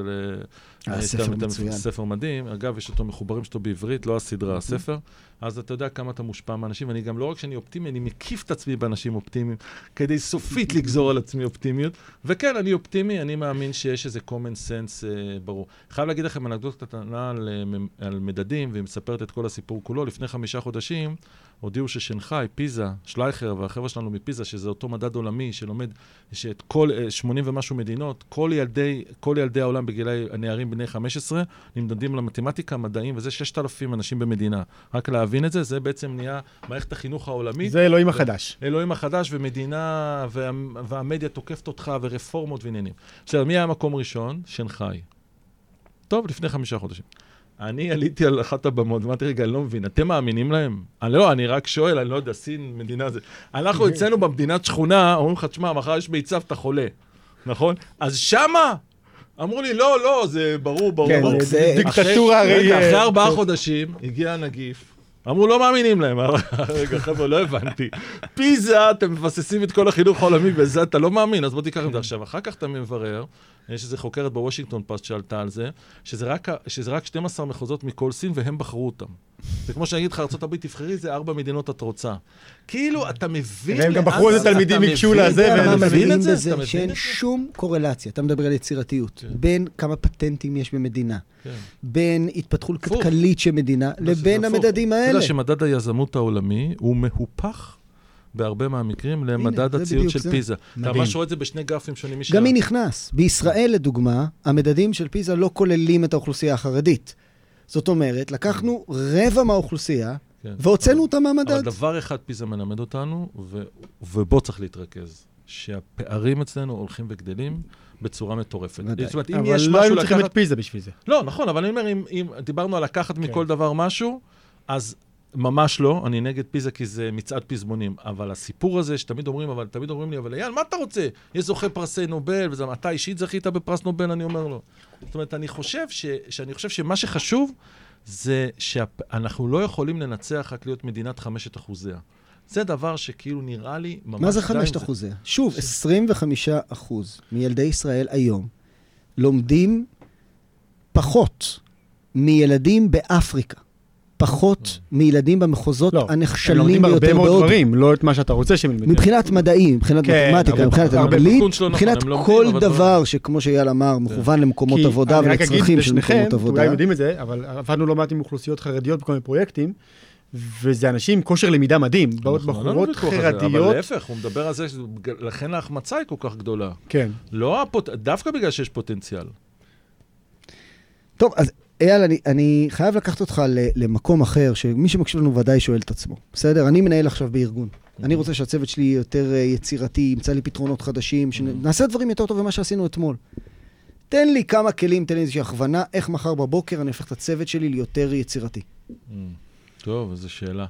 הספר מצוין. ספר מדהים, אגב, יש אותו מחוברים שלו בעברית, לא הסדרה, הספר. אז אתה יודע כמה אתה מושפע מאנשים, ואני גם לא רק שאני אופטימי, אני מקיף את עצמי באנשים אופטימיים, כדי סופית לגזור על עצמי אופטימיות. וכן, אני אופטימי, אני מאמין שיש איזה common sense ברור. חייב להגיד לכם אנקדוטה קטנה על מדדים, והיא מספרת את כל הסיפור כולו. לפני 5 חודשים הודיעו ששנגחאי, פיזה, שלייכר והחבר'ה שלנו מפיזה, שזה אותו מדד עולמי שלומד שאת כל 80 ומשהו מדינות, כל ילדי העולם בגילי הנערים בני 15 נמדדים למתמטיקה, מדעים, וזה 6,000 אנשים במדינה. רק להבין את זה, זה בעצם נהיה מערכת החינוך העולמית. זה אלוהים החדש. אלוהים החדש ומדינה והמדיה תוקפת אותך ורפורמות ועניינים. עכשיו, מי היה המקום ראשון? שנגחאי. טוב, לפני 5 חודשים. אני עליתי על אחת הבמות, ואמרתי, רגע, אני לא מבין, אתם מאמינים להם? לא, אני רק שואל, אני לא יודע, סין, מדינה זה. אנחנו אצלנו במדינת שכונה, אומרים לך, תשמע, מחר יש ביצב, אתה חולה, נכון? אז שמה? אמרו לי, לא, לא, זה ברור. דיקטטורה הרי... אחרי 4 חודשים, הגיע הנגיף, אמרו, לא מאמינים להם. רגע, חבר'ה, לא הבנתי. פיזה, אתם מבססים את כל החינוך העולמי, וזה אתה לא מאמין, אז בוא תיקח את זה עכשיו. אחר כך אתה מברר, יש איזו חוקרת בוושינגטון פאסט שעלתה על זה, שזה רק 12 מחוזות מכל סין, והם בחרו אותם. זה כמו שאני אגיד לך, ארצות הברית תבחרי, זה 4 מדינות את רוצה. כאילו, אתה מבין... והם גם בחרו איזה תלמידים יקשו לזה, ואתה מבין את זה? שאין שום קורלציה, אתה מדבר על יצירתיות, בין כמה פטנטים יש במדינה, בין התפתחות כלכלית של מדינה, לבין המדדים האלה. אתה יודע שמדד היזמות העולמי הוא מהופך, בהרבה מהמקרים, למדד הציון של פיזה. אתה ממש רואה את זה בשני גרפים שונים משנה. גם היא נכנס. בישראל, לדוגמה, המדדים של פיזה לא כוללים את האוכלוסייה החרדית. זאת אומרת, לקחנו רבע מהאוכלוסייה, והוצאנו אותה מהמדד. אבל דבר אחד פיזה מלמד אותנו, ובו צריך להתרכז. שהפערים אצלנו הולכים וגדלים בצורה מטורפת. זאת אומרת, אם יש משהו לקחת... אבל לא היינו צריכים את פיזה בשביל זה. לא, נכון, אבל אני אומר, אם דיברנו על לקחת מכל דבר משהו, אז ממש לא, אני נגד פיזה כי זה מצעד פזמונים, אבל הסיפור הזה שתמיד אומרים, אבל תמיד אומרים לי, אבל אייל, מה אתה רוצה? יש זוכה פרסי נובל, וזה, אתה אישית זכית בפרס נובל, אני אומר לו. זאת אומרת, אני חושב שמה שחשוב זה שאנחנו לא יכולים לנצח רק להיות מדינת 5%. זה דבר שכאילו נראה לי ממש... מה זה 5%? שוב, 25% מילדי ישראל היום לומדים פחות מילדים באפריקה. פחות מילדים במחוזות הנחשלים ביותר. לומדים הרבה מאוד דברים, לא את מה שאתה רוצה שהם לומדים. מבחינת מדעים, מבחינת מתמטיקה, מבחינת אנגלית, מבחינת כל דבר שכמו שאייל אמר, מכוון למקומות עבודה ולצרכים של מקומות עבודה. אולי יודעים את זה, אבל עבדנו לא מעט עם אוכלוסיות חרדיות בכל מיני פרויקטים, וזה אנשים, כושר למידה מדהים, באות בחורות חרדיות. אבל להפך, הוא מדבר על זה, לכן ההחמצה היא כל כך גדולה. כן. דווקא בגלל שיש פוטנציאל. טוב, אז אייל, אני חייב לקחת אותך למקום אחר, שמי שמקשיב לנו ודאי שואל את עצמו. בסדר? אני מנהל עכשיו בארגון. אני רוצה שהצוות שלי יותר יצירתי, ימצא לי פתרונות חדשים, שנעשה דברים יותר טוב ממה שעשינו אתמול. תן לי כמה כלים, תן לי איזושהי הכוונה, איך מחר בבוקר אני הופך את הצוות שלי ליותר יצירתי. טוב, זו שאלה.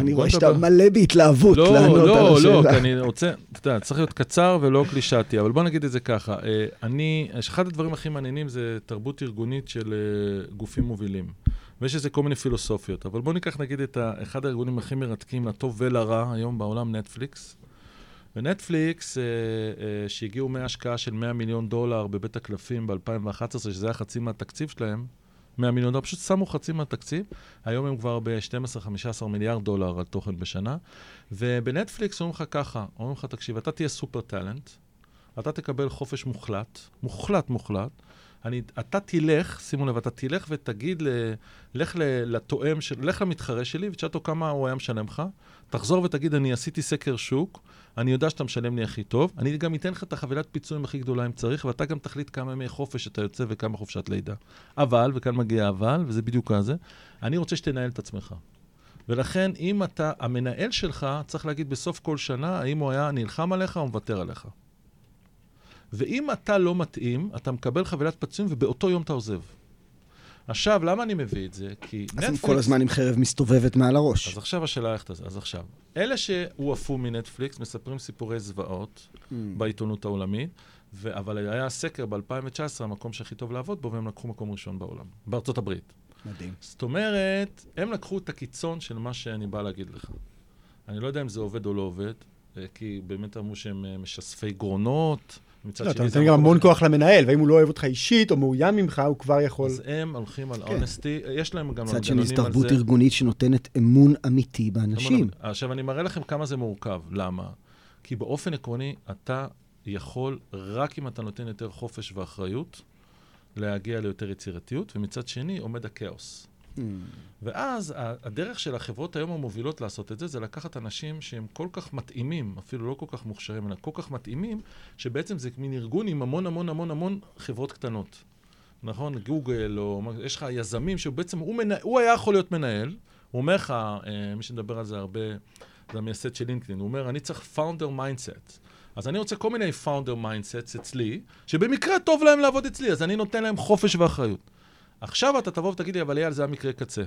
אני רואה שאתה מלא בהתלהבות לענות על השאלה. לא, אני רוצה, אתה יודע, צריך להיות קצר ולא קלישאתי, אבל בוא נגיד את זה ככה. אחד הדברים הכי מעניינים זה תרבות ארגונית של גופים מובילים. ויש איזה כל מיני פילוסופיות, אבל בוא ניקח נגיד את אחד הארגונים הכי מרתקים לטוב ולרע היום בעולם, נטפליקס. ונטפליקס, שהגיעו מהשקעה של $100 מיליון בבית הקלפים ב-2011, שזה היה חצי מהתקציב שלהם, $100 מיליון, פשוט שמו חצי מהתקציב, היום הם כבר ב-$12-15 מיליארד על תוכן בשנה, ובנטפליקס אומרים לך ככה, אומרים לך תקשיב, אתה תהיה סופר טלנט, אתה תקבל חופש מוחלט, מוחלט, אתה תלך, שימו לב, אתה תלך ותגיד, לך למתחרה שלי, ותשאל אותו כמה הוא היה משלם לך, תחזור ותגיד, אני עשיתי סקר שוק, אני יודע שאתה משלם לי הכי טוב, אני גם אתן לך את החבילת פיצויים הכי גדולה אם צריך, ואתה גם תחליט כמה ימי חופש אתה יוצא וכמה חופשת לידה. אבל, וכאן מגיע אבל, וזה בדיוק הזה, אני רוצה שתנהל את עצמך. ולכן, אם אתה, המנהל שלך, צריך להגיד בסוף כל שנה, האם הוא היה נלחם עליך או מוותר עליך. ואם אתה לא מתאים, אתה מקבל חבילת פיצויים, ובאותו יום אתה עוזב. עכשיו, למה אני מביא את זה? כי אז נטפליקס... כל הזמן עם חרב מסתובבת מעל הראש. אז עכשיו השאלה איך אתה... אז עכשיו. אלה שהועפו מנטפליקס מספרים סיפורי זוועות בעיתונות העולמית, אבל היה סקר ב-2019, המקום שהכי טוב לעבוד בו, והם לקחו מקום ראשון בעולם, בארצות הברית. מדהים. זאת אומרת, הם לקחו את הקיצון של מה שאני בא להגיד לך. אני לא יודע אם זה עובד או לא עובד, כי באמת אמרו שהם משספי גרונות, אתה נותן גם המון כוח למנהל, ואם הוא לא אוהב אותך אישית או מאוים ממך, הוא כבר יכול... אז הם הולכים על אונסטי, יש להם גם... צד שני, תרבות ארגונית שנותנת אמון אמיתי באנשים. עכשיו, אני מראה לכם כמה זה מורכב. למה? כי באופן עקרוני, אתה יכול, רק אם אתה נותן יותר חופש ואחריות, להגיע ליותר יצירתיות, ומצד שני, עומד הכאוס. ואז הדרך של החברות היום המובילות לעשות את זה, זה לקחת אנשים שהם כל כך מתאימים, אפילו לא כל כך מוכשרים, אלא כל כך מתאימים, שבעצם זה מין ארגון עם המון המון המון המון חברות קטנות. נכון? גוגל, או יש לך יזמים שבעצם הוא היה יכול להיות מנהל, הוא אומר לך, מי שנדבר על זה הרבה, זה המייסד של לינקדין, הוא אומר, אני צריך פאונדר מיינדסט. אז אני רוצה כל מיני פאונדר מיינדסט אצלי, שבמקרה טוב להם לעבוד אצלי, אז אני נותן להם חופש ואחריות. עכשיו אתה תבוא ותגיד לי, אבל אייל, זה המקרה קצה.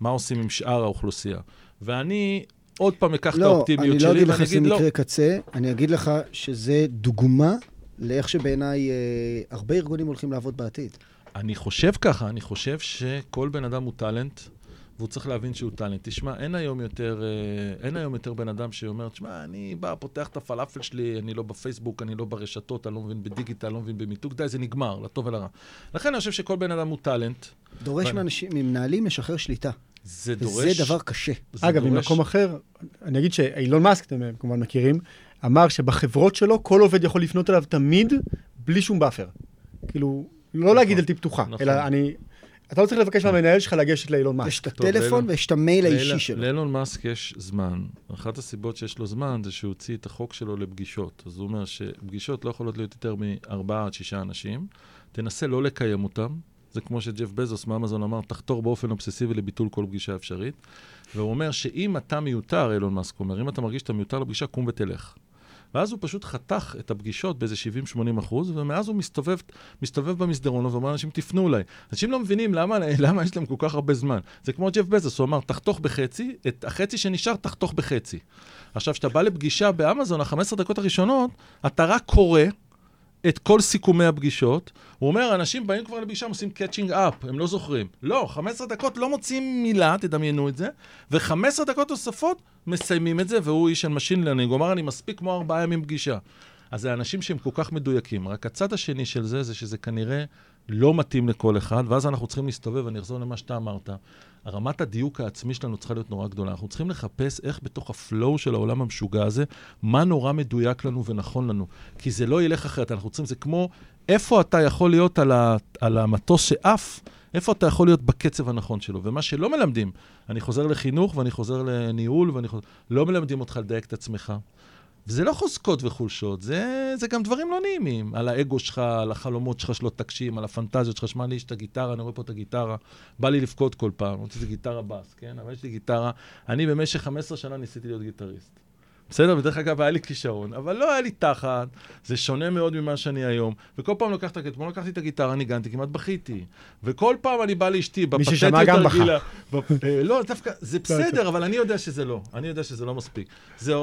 מה עושים עם שאר האוכלוסייה? ואני עוד פעם אקח את האופטימיות שלי, ואני אגיד לא. לא, אני לא אגיד לך שזה מקרה קצה, אני אגיד לך שזה דוגמה לאיך שבעיניי הרבה ארגונים הולכים לעבוד בעתיד. אני חושב ככה, אני חושב שכל בן אדם הוא טלנט, והוא צריך להבין שהוא טלנט. תשמע, אין היום יותר בן אדם שאומר, תשמע, אני בא, פותח את הפלאפל שלי, אני לא בפייסבוק, אני לא ברשתות, אני לא מבין בדיגיטל, אני לא מבין במיתוק, די, זה נגמר, לטוב ולרע. לכן אני חושב שכל בן אדם הוא טלנט. דורש מאנשים, ממנהלים לשחרר שליטה. זה דורש. זה דבר קשה. אגב, ממקום אחר, אני אגיד שאילון מאסק, אתם כמובן מכירים, אמר שבחברות שלו, כל עובד יכול לפנות אליו תמיד, בלי שום באפר. כאילו, לא להגיד דלתי פתוחה, אלא אני... אתה לא צריך לבקש מהמנהל שלך לגשת לאילון מאסק. יש את הטלפון ויש את המייל האישי שלו. לאילון מאסק יש זמן. אחת הסיבות שיש לו זמן זה שהוא הוציא את החוק שלו לפגישות. אז הוא אומר שפגישות לא יכולות להיות יותר מ4 עד 6 אנשים. תנסה לא לקיים אותם. זה כמו שג'ף בזוס מאמזון אמר, תחתור באופן אובססיבי לביטול כל פגישה אפשרית. והוא אומר שאם אתה מיותר, אילון מאסק אומר, אם אתה מרגיש שאתה מיותר לפגישה, קום ותלך. ואז הוא פשוט חתך את הפגישות באיזה 70-80%, ומאז הוא מסתובב במסדרונות, ואומר, אנשים תפנו אליי. אנשים לא מבינים למה יש להם כל כך הרבה זמן. זה כמו ג'ף בזוס, הוא אמר, תחתוך בחצי, את החצי שנשאר תחתוך בחצי. עכשיו, כשאתה בא לפגישה באמזון, 15 דקות הראשונות, אתה רק קורא את כל סיכומי הפגישות. הוא אומר, אנשים באים כבר לפגישה, עושים catching up, הם לא זוכרים. לא, 15 דקות לא מוצאים מילה, תדמיינו את זה, ו-15 דקות נוספות מסיימים את זה, והוא איש של machine learning, אומר, אני מספיק כמו 4 ימים פגישה. אז זה אנשים שהם כל כך מדויקים. רק הצד השני של זה, זה שזה כנראה לא מתאים לכל אחד, ואז אנחנו צריכים להסתובב, אני אחזור למה שאתה אמרת. הרמת הדיוק העצמי שלנו צריכה להיות נורא גדולה. אנחנו צריכים לחפש איך בתוך הפלואו של העולם המשוגע הזה, מה נורא מדויק לנו ונכון לנו. כי זה לא ילך אחרת. אנחנו צריכים, זה כמו, איפה אתה יכול להיות על המטוס שאף, איפה אתה יכול להיות בקצב הנכון שלו. ומה שלא מלמדים, אני חוזר לחינוך ואני חוזר לניהול, לא מלמדים אותך לדייק את עצמך. וזה לא חוזקות וחולשות, זה גם דברים לא נעימים. על האגו שלך, על החלומות שלך שלא תקשים, על הפנטזיות שלך, שמע לי, יש את הגיטרה, אני רואה פה את הגיטרה, בא לי לבכות כל פעם, רוצה לי גיטרה בס, כן? אבל יש לי גיטרה, אני במשך 15 שנה ניסיתי להיות גיטריסט. בסדר, בדרך אגב, היה לי כישרון, אבל לא היה לי תחת, זה שונה מאוד ממה שאני היום, וכל פעם לקחתי את הגיטרה, ניגנתי, כמעט בכיתי, וכל פעם אני בא לאשתי, בפתטיות הרגילה, לא, דווקא, זה בסדר, אבל אני יודע שזה לא, מספיק, זה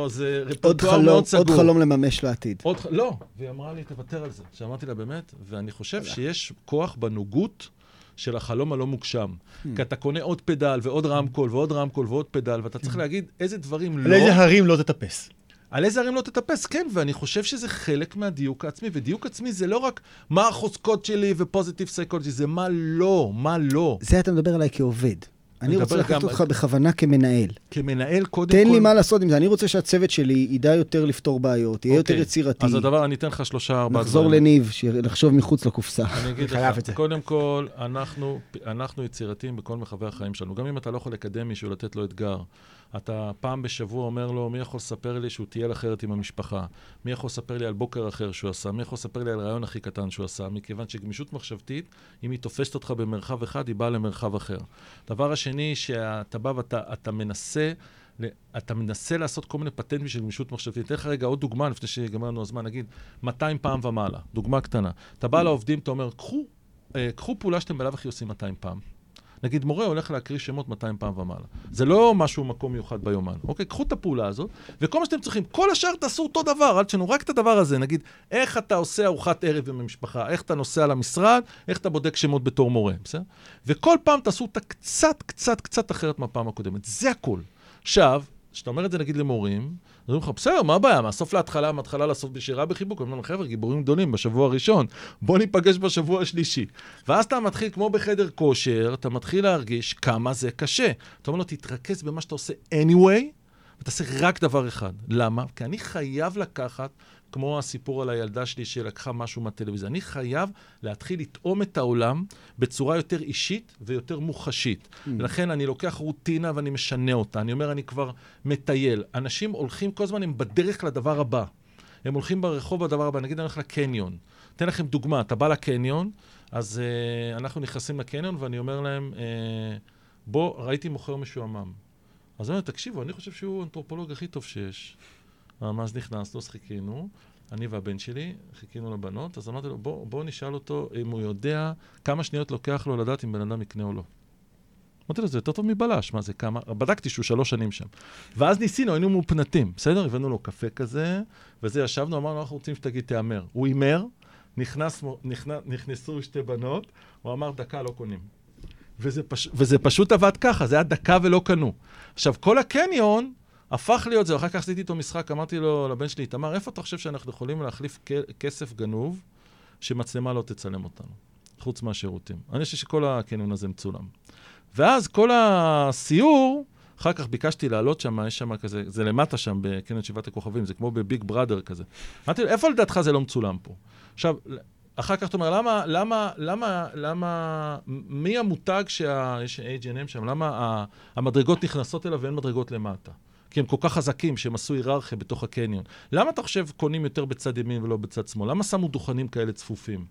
רפרטואר מאוד סגור. עוד חלום לממש לעתיד. לא, והיא אמרה לי, תוותר על זה, שאמרתי לה באמת, ואני חושב שיש כוח בנוגות, של החלום הלא מוגשם. כי אתה קונה עוד פדל, ועוד רמקול, ועוד רמקול, ועוד פדל, ואתה צריך להגיד איזה דברים לא... על איזה הרים לא תטפס. על איזה הרים לא תטפס, כן, ואני חושב שזה חלק מהדיוק העצמי, ודיוק עצמי זה לא רק מה החוזקות שלי ופוזיטיב סייקולוגי, זה מה לא, מה לא. זה אתה מדבר עליי כעובד. אני רוצה לקחת אותך בכוונה כמנהל. כמנהל קודם כל... תן לי מה לעשות עם זה. אני רוצה שהצוות שלי ידע יותר לפתור בעיות, יהיה יותר יצירתי. אז הדבר, אני אתן לך 3-4... נחזור לניב, שנחשוב מחוץ לקופסה. אני אגיד לך, קודם כל, אנחנו יצירתיים בכל מחווי החיים שלנו. גם אם אתה לא יכול לקדם מישהו, לתת לו אתגר. אתה פעם בשבוע אומר לו, מי יכול לספר לי שהוא טייל אחרת עם המשפחה? מי יכול לספר לי על בוקר אחר שהוא עשה? מי יכול לספר לי על רעיון הכי קטן שהוא עשה? מכיוון שגמישות מחשבתית, אם היא תופסת אותך במרחב אחד, היא באה למרחב אחר. דבר השני, שאתה בא ואתה מנסה לעשות כל מיני פטנטים של גמישות מחשבתית. תן לך רגע עוד דוגמה, לפני שגמרנו הזמן, נגיד, 200 פעם ומעלה, דוגמה קטנה. אתה בא לעובדים, אתה אומר, קחו פעולה שאתם בלב הכי עושים 200 פעם. נגיד, מורה הולך להקריא שמות 200 פעם ומעלה. זה לא משהו מקום מיוחד ביומן. אוקיי, קחו את הפעולה הזאת, וכל מה שאתם צריכים, כל השאר תעשו אותו דבר, אל תשנו רק את הדבר הזה. נגיד, איך אתה עושה ארוחת ערב עם המשפחה, איך אתה נוסע למשרד, איך אתה בודק שמות בתור מורה, בסדר? וכל פעם תעשו אותה קצת אחרת מהפעם הקודמת. זה הכל. עכשיו, כשאתה אומר את זה, נגיד, למורים, אומרים לך, בסדר, מה הבעיה? מהסוף להתחלה, מהתחלה לסוף בשירה בחיבוק. אני אומר, חבר'ה, גיבורים גדולים בשבוע הראשון. בוא ניפגש בשבוע השלישי. ואז אתה מתחיל, כמו בחדר כושר, אתה מתחיל להרגיש כמה זה קשה. אתה אומר לו, תתרכז במה שאתה עושה anyway, ותעשה רק דבר אחד. למה? כי אני חייב לקחת, כמו הסיפור על הילדה שלי שלקחה משהו מהטלוויזיה, אני חייב להתחיל לטעום את העולם בצורה יותר אישית ויותר מוחשית. ולכן אני לוקח רוטינה ואני משנה אותה. אני אומר, אני כבר מטייל. אנשים הולכים כל הזמן, הם בדרך לדבר הבא. הם הולכים ברחוב לדבר הבא. נגיד, אני הולך לקניון. אתן לכם דוגמה, אתה בא לקניון, אז אנחנו נכנסים לקניון ואני אומר להם, בוא, ראיתי מוכר משועמם. אז אני אומר, תקשיבו, אני חושב שהוא אנתרופולוג הכי טוב שיש. אז נכנסנו, אז חיכינו, אני והבן שלי, חיכינו לבנות, אז אמרתי לו, בוא נשאל אותו אם הוא יודע כמה שניות לוקח לו לדעת אם בן אדם יקנה או לא. אמרתי לו, זה יותר טוב מבלש, מה זה כמה? בדקתי שהוא 3 שנים שם. ואז ניסינו, היינו מופנתים, בסדר? הבאנו לו קפה כזה, וזה ישבנו, אמרנו, אנחנו רוצים שתגיד תאמר. הוא אמר, נכנסו 2 בנות, הוא אמר, דקה, לא קונים. וזה פשוט עבד ככה, זה היה דקה ולא קנו. עכשיו, כל הקניון הפך להיות זה, אחר כך עשיתי איתו משחק, אמרתי לו לבן שלי, תאמר, איפה אתה חושב שאנחנו יכולים להחליף כסף גנוב, שמצלמה לא תצלם אותנו, חוץ מהשירותים? אני חושב שכל הקניון הזה מצולם. ואז כל הסיור, אחר כך ביקשתי לעלות שם, יש שם כזה, זה למטה שם, בקניון שבעת הכוכבים, זה כמו בביג בראדר כזה. אמרתי לו, איפה לדעתך זה לא מצולם פה? עכשיו, אחר כך אתה אומר, למה, מי המותג שיש H&M שם, למה המדרגות נכנסות אליו ואין מדרגות למטה? כי הם כל כך חזקים, שהם עשו היררכיה בתוך הקניון. למה אתה חושב קונים יותר בצד ימין ולא בצד שמאל? למה שמו דוכנים כאלה צפופים?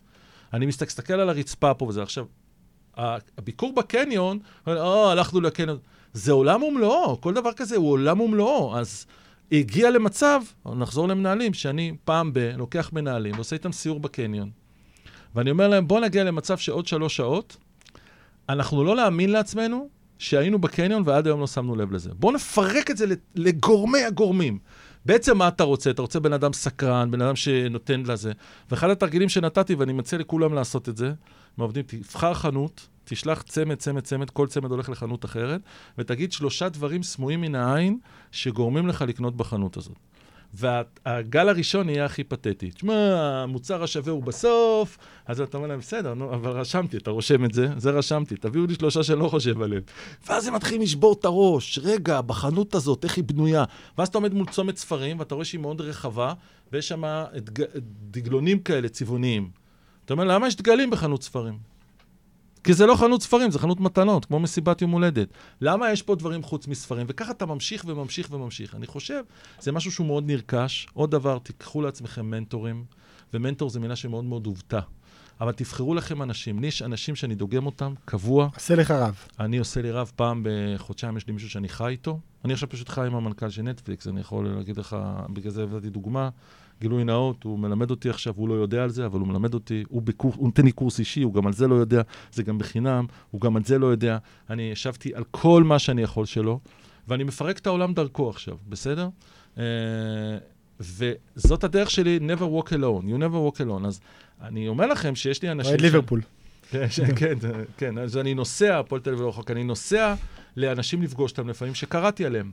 אני מסתכל על הרצפה פה וזה. עכשיו, הביקור בקניון, הלכנו לקניון. זה עולם ומלואו. כל דבר כזה הוא עולם ומלואו. אז הגיע למצב, נחזור למנהלים, שאני פעם לוקח מנהלים, ועושה איתם סיור בקניון. ואני אומר להם, בוא נגיע למצב שעוד 3 שעות, אנחנו לא להאמין לעצמנו שהיינו בקניון ועד היום לא שמנו לב לזה. בוא נפרק את זה לגורמי הגורמים. בעצם מה אתה רוצה? אתה רוצה בן אדם סקרן, בן אדם שנותן לזה. ואחד התרגילים שנתתי, ואני מציע לכולם לעשות את זה, מעובדים, תבחר חנות, תשלח צמד, צמד, צמד, כל צמד הולך לחנות אחרת, ותגיד 3 דברים סמויים מן העין שגורמים לך לקנות בחנות הזאת. והגל הראשון יהיה הכי פתטי. תשמע, המוצר השווה הוא בסוף, אז אתה אומר להם, בסדר, אבל רשמתי, אתה רושם את זה, זה רשמתי, תביאו לי 3 שאני לא חושב עליהם. ואז הם מתחילים לשבור את הראש, רגע, בחנות הזאת, איך היא בנויה? ואז אתה עומד מול צומת ספרים, ואתה רואה שהיא מאוד רחבה, ויש שם דגלונים כאלה, צבעוניים. אתה אומר, למה יש דגלים בחנות ספרים? כי זה לא חנות ספרים, זה חנות מתנות, כמו מסיבת יום הולדת. למה יש פה דברים חוץ מספרים? וככה אתה ממשיך וממשיך וממשיך. אני חושב, זה משהו שהוא מאוד נרכש. עוד דבר, תיקחו לעצמכם מנטורים, ומנטור זה מילה שמאוד מאוד הובטה. אבל תבחרו לכם אנשים. לי יש אנשים שאני דוגם אותם, קבוע. עשה לך רב. אני עושה לי רב פעם בחודשיים, יש לי מישהו שאני חי איתו. אני עכשיו פשוט חי עם המנכ"ל של נטפליקס, אני יכול להגיד לך, בגלל זה הבאתי דוגמה. גילוי נאות, הוא מלמד אותי עכשיו, הוא לא יודע על זה, אבל הוא מלמד אותי, הוא נותן לי קורס אישי, הוא גם על זה לא יודע, זה גם בחינם, הוא גם על זה לא יודע. אני ישבתי על כל מה שאני יכול שלו, ואני מפרק את העולם דרכו עכשיו, בסדר? וזאת הדרך שלי, never walk alone, you never walk alone. אז אני אומר לכם שיש לי אנשים... רואי ליברפול. כן, כן, אז אני נוסע, פול תל אביב רחוק, אני נוסע לאנשים לפגוש אותם לפעמים שקראתי עליהם.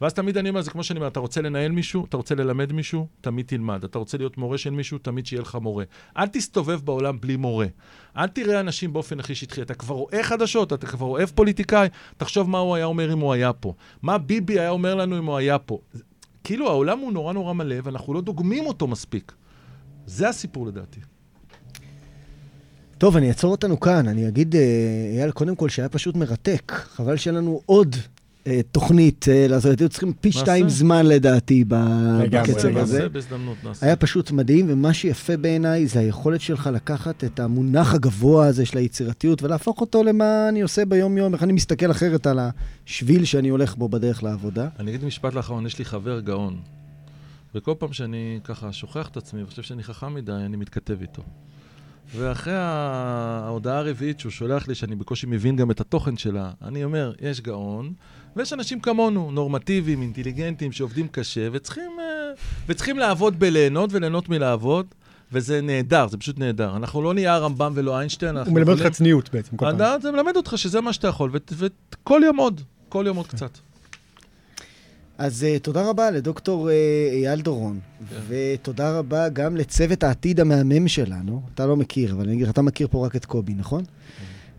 ואז תמיד אני אומר, זה כמו שאני אומר, אתה רוצה לנהל מישהו, אתה רוצה ללמד מישהו, תמיד תלמד. אתה רוצה להיות מורה של מישהו, תמיד שיהיה לך מורה. אל תסתובב בעולם בלי מורה. אל תראה אנשים באופן הכי שטחי. אתה כבר רואה חדשות, אתה כבר רואה פוליטיקאי, תחשוב מה הוא היה אומר אם הוא היה פה. מה ביבי היה אומר לנו אם הוא היה פה. כאילו העולם הוא נורא נורא מלא, ואנחנו לא דוגמים אותו מספיק. זה הסיפור לדעתי. טוב, אני אעצור אותנו כאן. אני אגיד, אייל, קודם כל שהיה פשוט מרתק. חבל שאין לנו עוד תוכנית, הייתם צריכים פי 2 זמן לדעתי בקצב הזה. היה פשוט מדהים, ומה שיפה בעיניי זה היכולת שלך לקחת את המונח הגבוה הזה של היצירתיות ולהפוך אותו למה אני עושה ביום יום, איך אני מסתכל אחרת על השביל שאני הולך בו בדרך לעבודה. אני אגיד משפט לאחרון, יש לי חבר גאון, וכל פעם שאני ככה שוכח את עצמי וחושב שאני חכם מדי, אני מתכתב איתו. ואחרי ההודעה הרביעית שהוא שולח לי, שאני בקושי מבין גם את התוכן שלה, אני אומר, יש גאון, ויש אנשים כמונו, נורמטיביים, אינטליגנטיים, שעובדים קשה, וצריכים לעבוד בליהנות וליהנות מלעבוד, וזה נהדר, זה פשוט נהדר. אנחנו לא נהיה רמב"ם ולא איינשטיין. הוא מלמד אותך צניעות בעצם. זה מלמד אותך שזה מה שאתה יכול, וכל יום עוד, כל יום עוד קצת. אז תודה רבה לדוקטור אייל דורון, ותודה רבה גם לצוות העתיד המאמם שלנו. אתה לא מכיר, אבל אתה מכיר פה רק את קובי, נכון?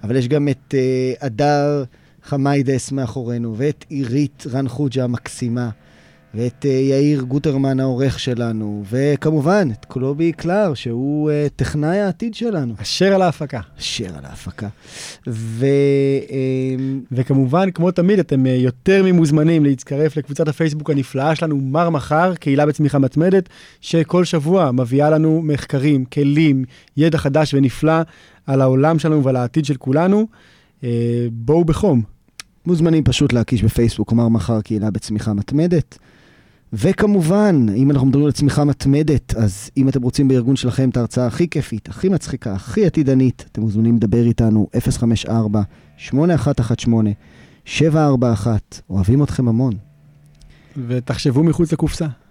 אבל יש גם את אדר חמיידס מאחורינו, ואת עירית רן חוג'ה המקסימה, ואת יאיר גוטרמן העורך שלנו, וכמובן את קלובי קלר, שהוא טכנאי העתיד שלנו. אשר על ההפקה. אשר על ההפקה. וכמובן, כמו תמיד, אתם יותר ממוזמנים להצטרף לקבוצת הפייסבוק הנפלאה שלנו, מר מחר, קהילה בצמיחה מתמדת, שכל שבוע מביאה לנו מחקרים, כלים, ידע חדש ונפלא על העולם שלנו ועל העתיד של כולנו. בואו בחום. מוזמנים פשוט להקיש בפייסבוק, מר מחר, קהילה בצמיחה מתמדת. וכמובן, אם אנחנו מדברים על צמיחה מתמדת, אז אם אתם רוצים בארגון שלכם את ההרצאה הכי כיפית, הכי מצחיקה, הכי עתידנית, אתם מוזמנים לדבר איתנו, 054-8118-741. אוהבים אתכם המון. ותחשבו מחוץ לקופסה.